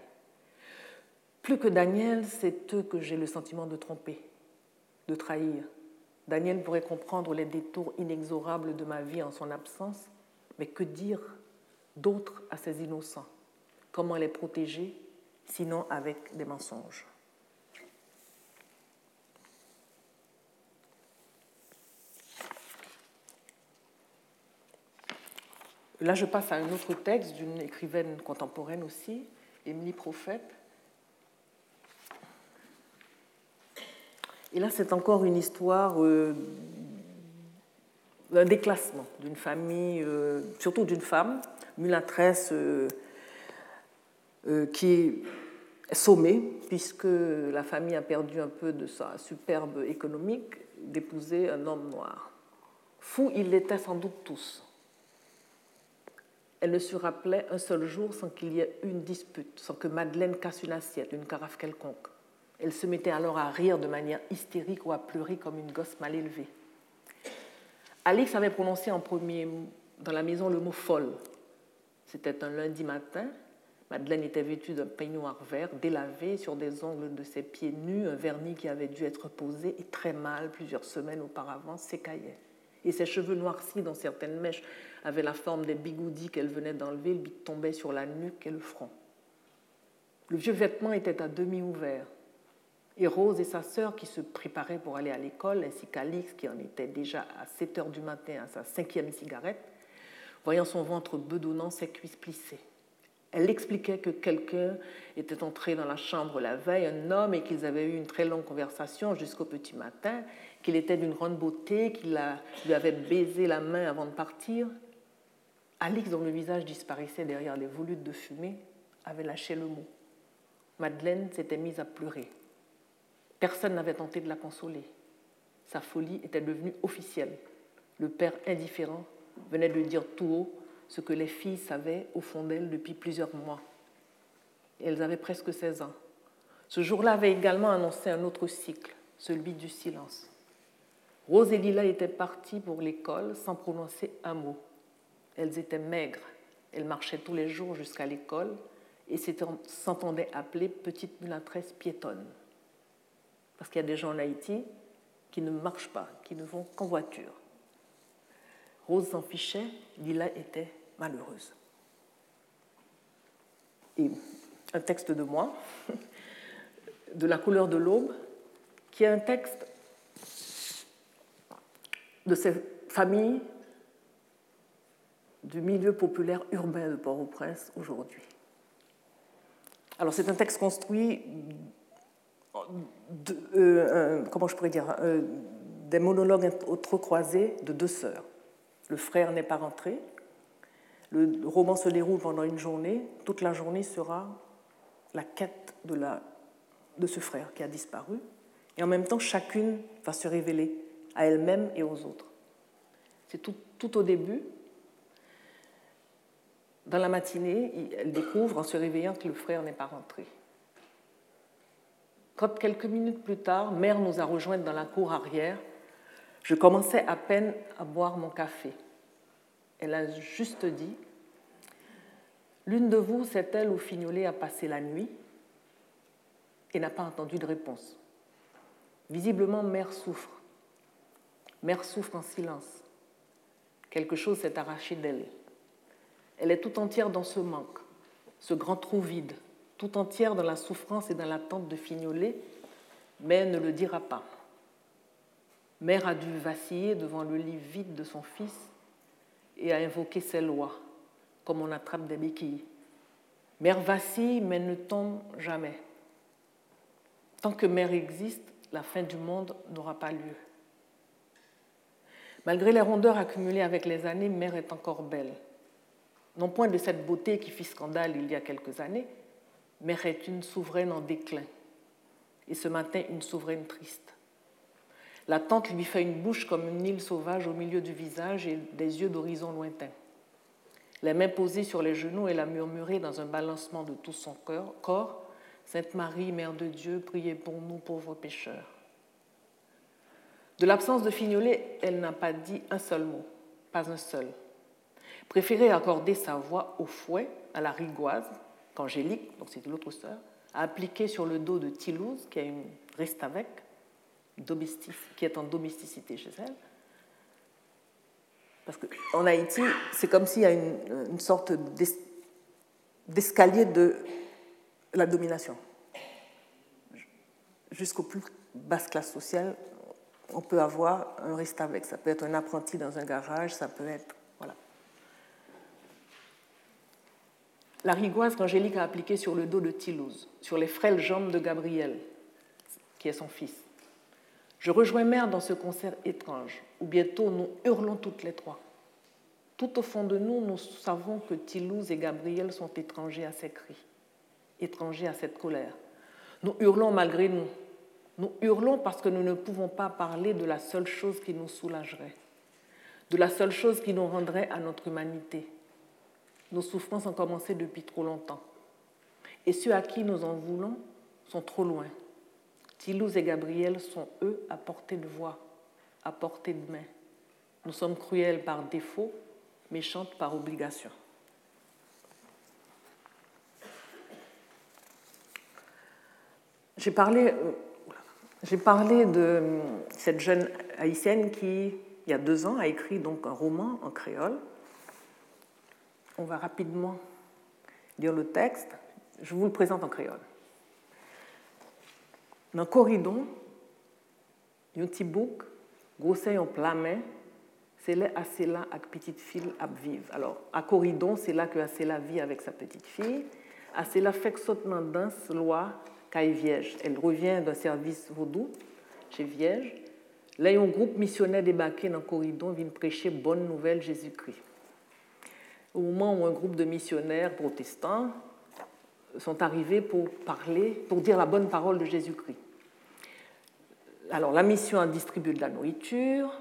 Plus que Daniel, c'est eux que j'ai le sentiment de tromper, de trahir. Daniel pourrait comprendre les détours inexorables de ma vie en son absence, mais que dire d'autre à ces innocents? Comment les protéger, sinon avec des mensonges? Là, je passe à un autre texte d'une écrivaine contemporaine aussi, Émilie Prophète. Et là, c'est encore une histoire d'un déclassement d'une famille, surtout d'une femme, mulâtresse, qui est sommée, puisque la famille a perdu un peu de sa superbe économique, d'épouser un homme noir. Fous, ils l'étaient sans doute tous. Elle ne se rappelait un seul jour sans qu'il y ait une dispute, sans que Madeleine casse une assiette, une carafe quelconque. Elle se mettait alors à rire de manière hystérique ou à pleurer comme une gosse mal élevée. Alex avait prononcé en premier dans la maison le mot « folle ». C'était un lundi matin. Madeleine était vêtue d'un peignoir vert, délavé, sur des ongles de ses pieds nus, un vernis qui avait dû être posé et très mal plusieurs semaines auparavant s'écaillait. Et ses cheveux noircis dans certaines mèches avaient la forme des bigoudis qu'elle venait d'enlever, lui tombait sur la nuque et le front. Le vieux vêtement était à demi ouvert. Et Rose et sa sœur qui se préparaient pour aller à l'école, ainsi qu'Alix qui en était déjà à 7 heures du matin à sa 5e cigarette, voyant son ventre bedonnant, ses cuisses plissées. Elle expliquait que quelqu'un était entré dans la chambre la veille, un homme, et qu'ils avaient eu une très longue conversation jusqu'au petit matin, qu'il était d'une grande beauté, qu'il lui avait baisé la main avant de partir. Alix, dont le visage disparaissait derrière les volutes de fumée, avait lâché le mot. Madeleine s'était mise à pleurer. Personne n'avait tenté de la consoler. Sa folie était devenue officielle. Le père indifférent venait de dire tout haut ce que les filles savaient au fond d'elles depuis plusieurs mois. Et elles avaient presque 16 ans. Ce jour-là avait également annoncé un autre cycle, celui du silence. Rose et Lila étaient parties pour l'école sans prononcer un mot. Elles étaient maigres. Elles marchaient tous les jours jusqu'à l'école et s'entendaient appeler « petite mulâtresse piétonne ». Parce qu'il y a des gens en Haïti qui ne marchent pas, qui ne vont qu'en voiture. Rose s'en fichait, Lila était malheureuse. Et un texte de moi, de La couleur de l'aube, qui est un texte de ces familles du milieu populaire urbain de Port-au-Prince aujourd'hui. Alors c'est un texte construit des monologues entrecroisés de deux sœurs. Le frère n'est pas rentré, Le roman se déroule pendant une journée. Toute la journée sera la quête de ce frère qui a disparu. Et en même temps, chacune va se révéler à elle-même et aux autres. C'est tout au début. Dans la matinée, elle découvre en se réveillant que le frère n'est pas rentré. Quand quelques minutes plus tard, mère nous a rejointes dans la cour arrière, je commençais à peine à boire mon café. Elle a juste dit « L'une de vous, c'est elle où Fignolet a passé la nuit et n'a pas entendu de réponse. » Visiblement, mère souffre. Mère souffre en silence. Quelque chose s'est arraché d'elle. Elle est tout entière dans ce manque, ce grand trou vide, tout entière dans la souffrance et dans l'attente de Fignolet, mais elle ne le dira pas. Mère a dû vaciller devant le lit vide de son fils et a invoqué ses lois, comme on attrape des béquilles. Mère vacille, mais ne tombe jamais. Tant que mère existe, la fin du monde n'aura pas lieu. Malgré les rondeurs accumulées avec les années, mère est encore belle. Non point de cette beauté qui fit scandale il y a quelques années, mère est une souveraine en déclin, et ce matin, une souveraine triste. La tante lui fait une bouche comme une île sauvage au milieu du visage et des yeux d'horizon lointain. Les mains posées sur les genoux, elle a murmuré dans un balancement de tout son corps, « Sainte Marie, Mère de Dieu, priez pour nous, pauvres pécheurs. » De l'absence de Fignolet, elle n'a pas dit un seul mot, pas un seul. Préférée accorder sa voix au fouet, à la rigoise, qu'Angélique, donc c'est l'autre sœur, a appliqué sur le dos de Tilouze, qui reste avec, qui est en domesticité chez elle. Parce qu'en Haïti, c'est comme s'il y a une sorte d'escalier de la domination. Jusqu'aux plus basses classes sociales, on peut avoir un reste avec. Ça peut être un apprenti dans un garage, ça peut être... La rigoise qu'Angélique a appliquée sur le dos de Tilouze, sur les frêles jambes de Gabriel, qui est son fils. Je rejoins mère dans ce concert étrange, où bientôt nous hurlons toutes les trois. Tout au fond de nous, nous savons que Tilouze et Gabriel sont étrangers à ces cris, étrangers à cette colère. Nous hurlons malgré nous. Nous hurlons parce que nous ne pouvons pas parler de la seule chose qui nous soulagerait, de la seule chose qui nous rendrait à notre humanité. Nos souffrances ont commencé depuis trop longtemps. Et ceux à qui nous en voulons sont trop loin. Tilouze et Gabriel sont, eux, à portée de voix, à portée de main. Nous sommes cruels par défaut, méchantes par obligation. J'ai parlé de cette jeune haïtienne qui, il y a 2 ans, a écrit donc un roman en créole. On va rapidement lire le texte. Je vous le présente en créole. Dans le corridor, un petit bouc, grossé en plein main, c'est là Asela avec petite fille à vivre. Alors, à corridor, c'est là que Asela vit avec sa petite fille. Asela fait que saute dans danse, loi, qu'elle vierge. Elle revient d'un service vaudou chez vierge. Là, un groupe missionnaire débarqué dans le corridor vient prêcher bonne nouvelle Jésus-Christ. Au moment où un groupe de missionnaires protestants sont arrivés pour dire la bonne parole de Jésus-Christ. Alors, la mission a distribué de la nourriture,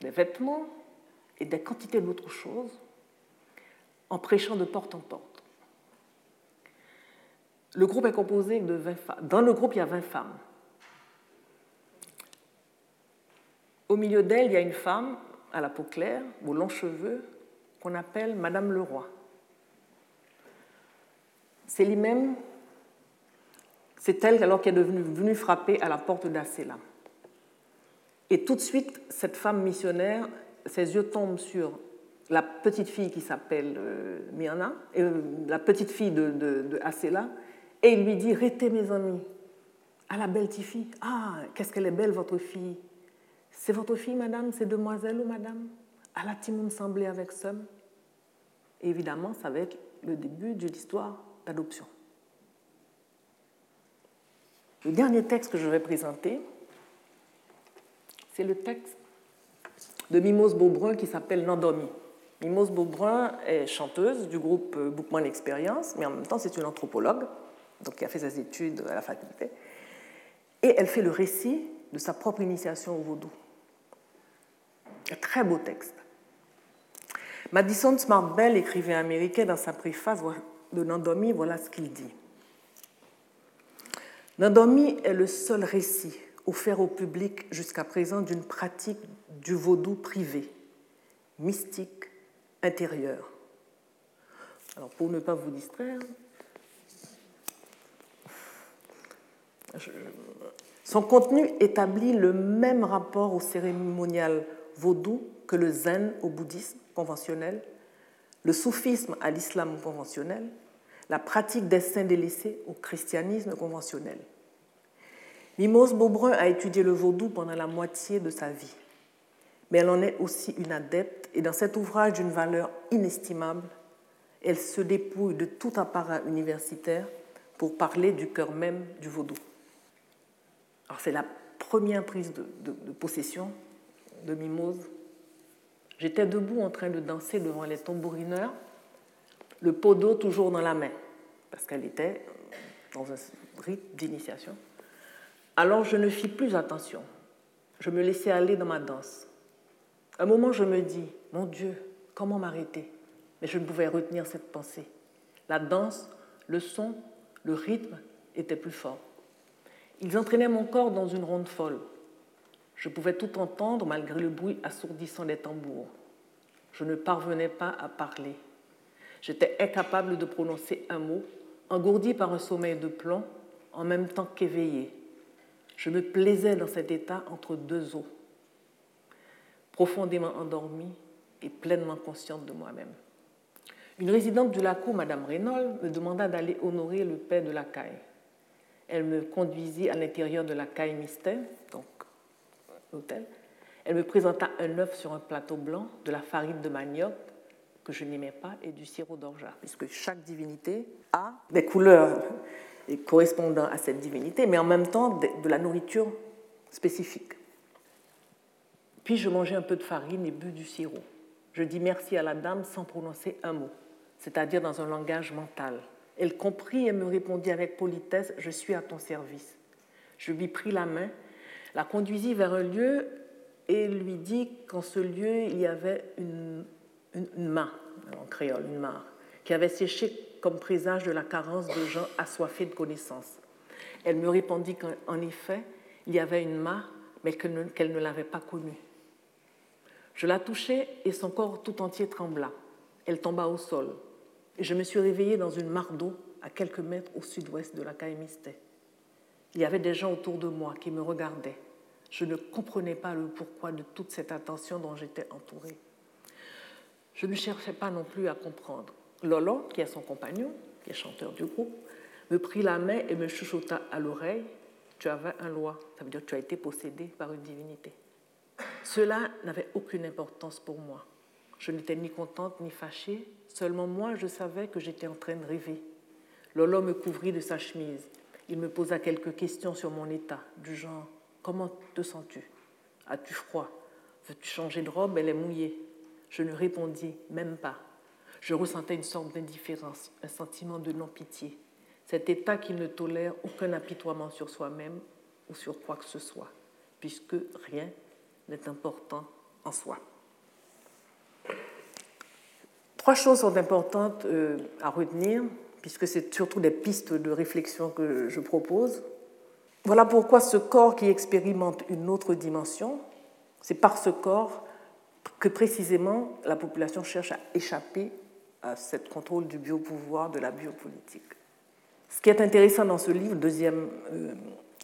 des vêtements et des quantités d'autres choses en prêchant de porte en porte. Le groupe est composé de 20 femmes. Dans le groupe, il y a 20 femmes. Au milieu d'elles, il y a une femme à la peau claire, aux longs cheveux, qu'on appelle Madame Leroy. C'est lui-même, c'est elle alors qu'elle est venue frapper à la porte d'Asela. Et tout de suite, cette femme missionnaire, ses yeux tombent sur la petite fille qui s'appelle Myrna, la petite fille de Asela, et il lui dit « Restez mes amis, à la belle petite fille, ah, qu'est-ce qu'elle est belle votre fille, c'est votre fille madame, c'est demoiselle ou madame ?» « Ala Timoun semblait avec Somme ». Évidemment, ça va être le début de l'histoire d'adoption. Le dernier texte que je vais présenter, c'est le texte de Mimose Beaubrun qui s'appelle « L'endormi ». Mimose Beaubrun est chanteuse du groupe Bookman Experience, mais en même temps, c'est une anthropologue, donc qui a fait ses études à la faculté. Et elle fait le récit de sa propre initiation au vaudou. Un très beau texte. Madison Smart Bell, écrivain américain, dans sa préface de Nandomi, voilà ce qu'il dit. Nandomi est le seul récit offert au public jusqu'à présent d'une pratique du vaudou privé, mystique, intérieure. Alors, pour ne pas vous distraire, son contenu établit le même rapport au cérémonial vaudou que le zen au bouddhisme conventionnel, le soufisme à l'islam conventionnel, la pratique des saints délaissés au christianisme conventionnel. Mimose Beaubrun a étudié le vaudou pendant la moitié de sa vie, mais elle en est aussi une adepte, et dans cet ouvrage d'une valeur inestimable, elle se dépouille de tout apparat universitaire pour parler du cœur même du vaudou. Alors c'est la première prise de possession de Mimose. J'étais debout en train de danser devant les tambourineurs, le pot d'eau toujours dans la main, parce qu'elle était dans un rite d'initiation. Alors je ne fis plus attention, je me laissais aller dans ma danse. Un moment, je me dis, mon Dieu, comment m'arrêter? Mais je ne pouvais retenir cette pensée. La danse, le son, le rythme étaient plus forts. Ils entraînaient mon corps dans une ronde folle. Je pouvais tout entendre malgré le bruit assourdissant des tambours. Je ne parvenais pas à parler. J'étais incapable de prononcer un mot, engourdi par un sommeil de plomb, en même temps qu'éveillé. Je me plaisais dans cet état entre deux eaux, profondément endormie et pleinement consciente de moi-même. Une résidente de la cour, Madame Reynolds, me demanda d'aller honorer le père de la caille. Elle me conduisit à l'intérieur de la caille mystère, donc l'hôtel. Elle me présenta un œuf sur un plateau blanc, de la farine de manioc, que je n'aimais pas, et du sirop d'orgeat, puisque chaque divinité a des couleurs correspondant à cette divinité, mais en même temps de la nourriture spécifique. Puis je mangeais un peu de farine et bu du sirop. Je dis merci à la dame sans prononcer un mot, c'est-à-dire dans un langage mental. Elle comprit et me répondit avec politesse « Je suis à ton service ». Je lui pris la main, la conduisis vers un lieu et lui dis qu'en ce lieu, il y avait une main, en créole, une mare, qui avait séché comme présage de la carence de gens assoiffés de connaissances. Elle me répondit qu'en effet, il y avait une mare, mais qu'elle ne l'avait pas connue. Je la touchai et son corps tout entier trembla. Elle tomba au sol. Et je me suis réveillée dans une mare d'eau à quelques mètres au sud-ouest de la Caïmisté. Il y avait des gens autour de moi qui me regardaient. Je ne comprenais pas le pourquoi de toute cette attention dont j'étais entourée. Je ne cherchais pas non plus à comprendre. Lolo, qui est son compagnon, qui est chanteur du groupe, me prit la main et me chuchota à l'oreille. Tu avais un loi, ça veut dire que tu as été possédé par une divinité. Cela n'avait aucune importance pour moi. Je n'étais ni contente ni fâchée, seulement moi je savais que j'étais en train de rêver. Lolo me couvrit de sa chemise. Il me posa quelques questions sur mon état, du genre « Comment te sens-tu ? As-tu froid ? Veux-tu changer de robe ? Elle est mouillée. » Je ne répondis même pas. Je ressentais une sorte d'indifférence, un sentiment de non-pitié. Cet état qui ne tolère aucun apitoiement sur soi-même ou sur quoi que ce soit, puisque rien n'est important en soi. Trois choses sont importantes à retenir, puisque c'est surtout des pistes de réflexion que je propose. Voilà pourquoi ce corps qui expérimente une autre dimension, c'est par ce corps que précisément la population cherche à échapper à cette contrôle du biopouvoir, de la biopolitique. Ce qui est intéressant dans ce livre, deuxième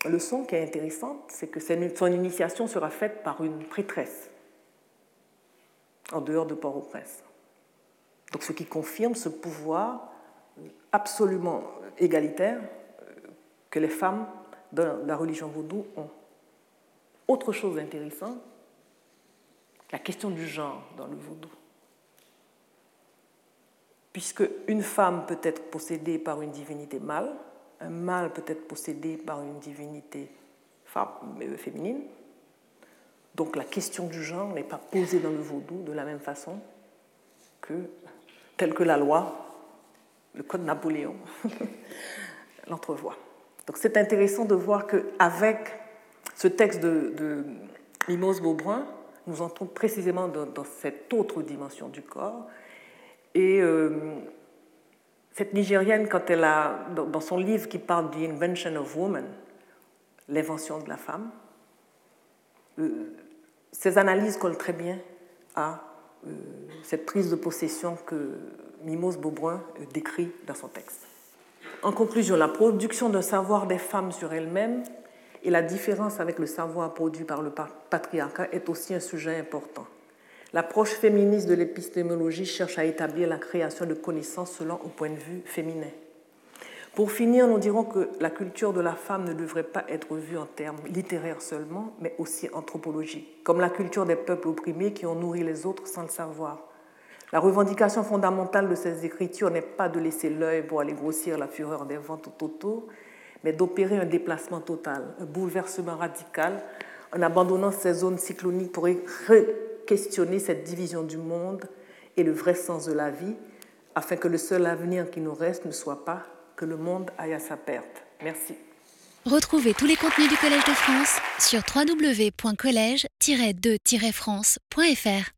leçon qui est intéressante, c'est que son initiation sera faite par une prêtresse en dehors de Port-au-Prince. Donc ce qui confirme ce pouvoir absolument égalitaire que les femmes dans la religion vaudou ont. Autre chose intéressante, la question du genre dans le vaudou. Puisque une femme peut être possédée par une divinité mâle, un mâle peut être possédé par une divinité féminine. Donc la question du genre n'est pas posée dans le vaudou de la même façon telle que la loi, le Code Napoléon, l'entrevoit. Donc c'est intéressant de voir qu'avec ce texte de Mimose Beaubrun, nous entrons précisément dans cette autre dimension du corps. Et cette Nigérienne, quand elle a, dans son livre qui parle de The Invention of Woman, l'invention de la femme, ces analyses collent très bien à cette prise de possession que Mimose Beaubrun décrit dans son texte. En conclusion, la production d'un savoir des femmes sur elles-mêmes et la différence avec le savoir produit par le patriarcat est aussi un sujet important. L'approche féministe de l'épistémologie cherche à établir la création de connaissances selon un point de vue féminin. Pour finir, nous dirons que la culture de la femme ne devrait pas être vue en termes littéraires seulement, mais aussi anthropologiques, comme la culture des peuples opprimés qui ont nourri les autres sans le savoir. La revendication fondamentale de ces écritures n'est pas de laisser l'œil pour aller grossir la fureur des vents tout autour, mais d'opérer un déplacement total, un bouleversement radical, en abandonnant ces zones cycloniques pour questionner cette division du monde et le vrai sens de la vie, afin que le seul avenir qui nous reste ne soit pas que le monde aille à sa perte. Merci. Retrouvez tous les contenus du Collège de France sur www.college-2-france.fr.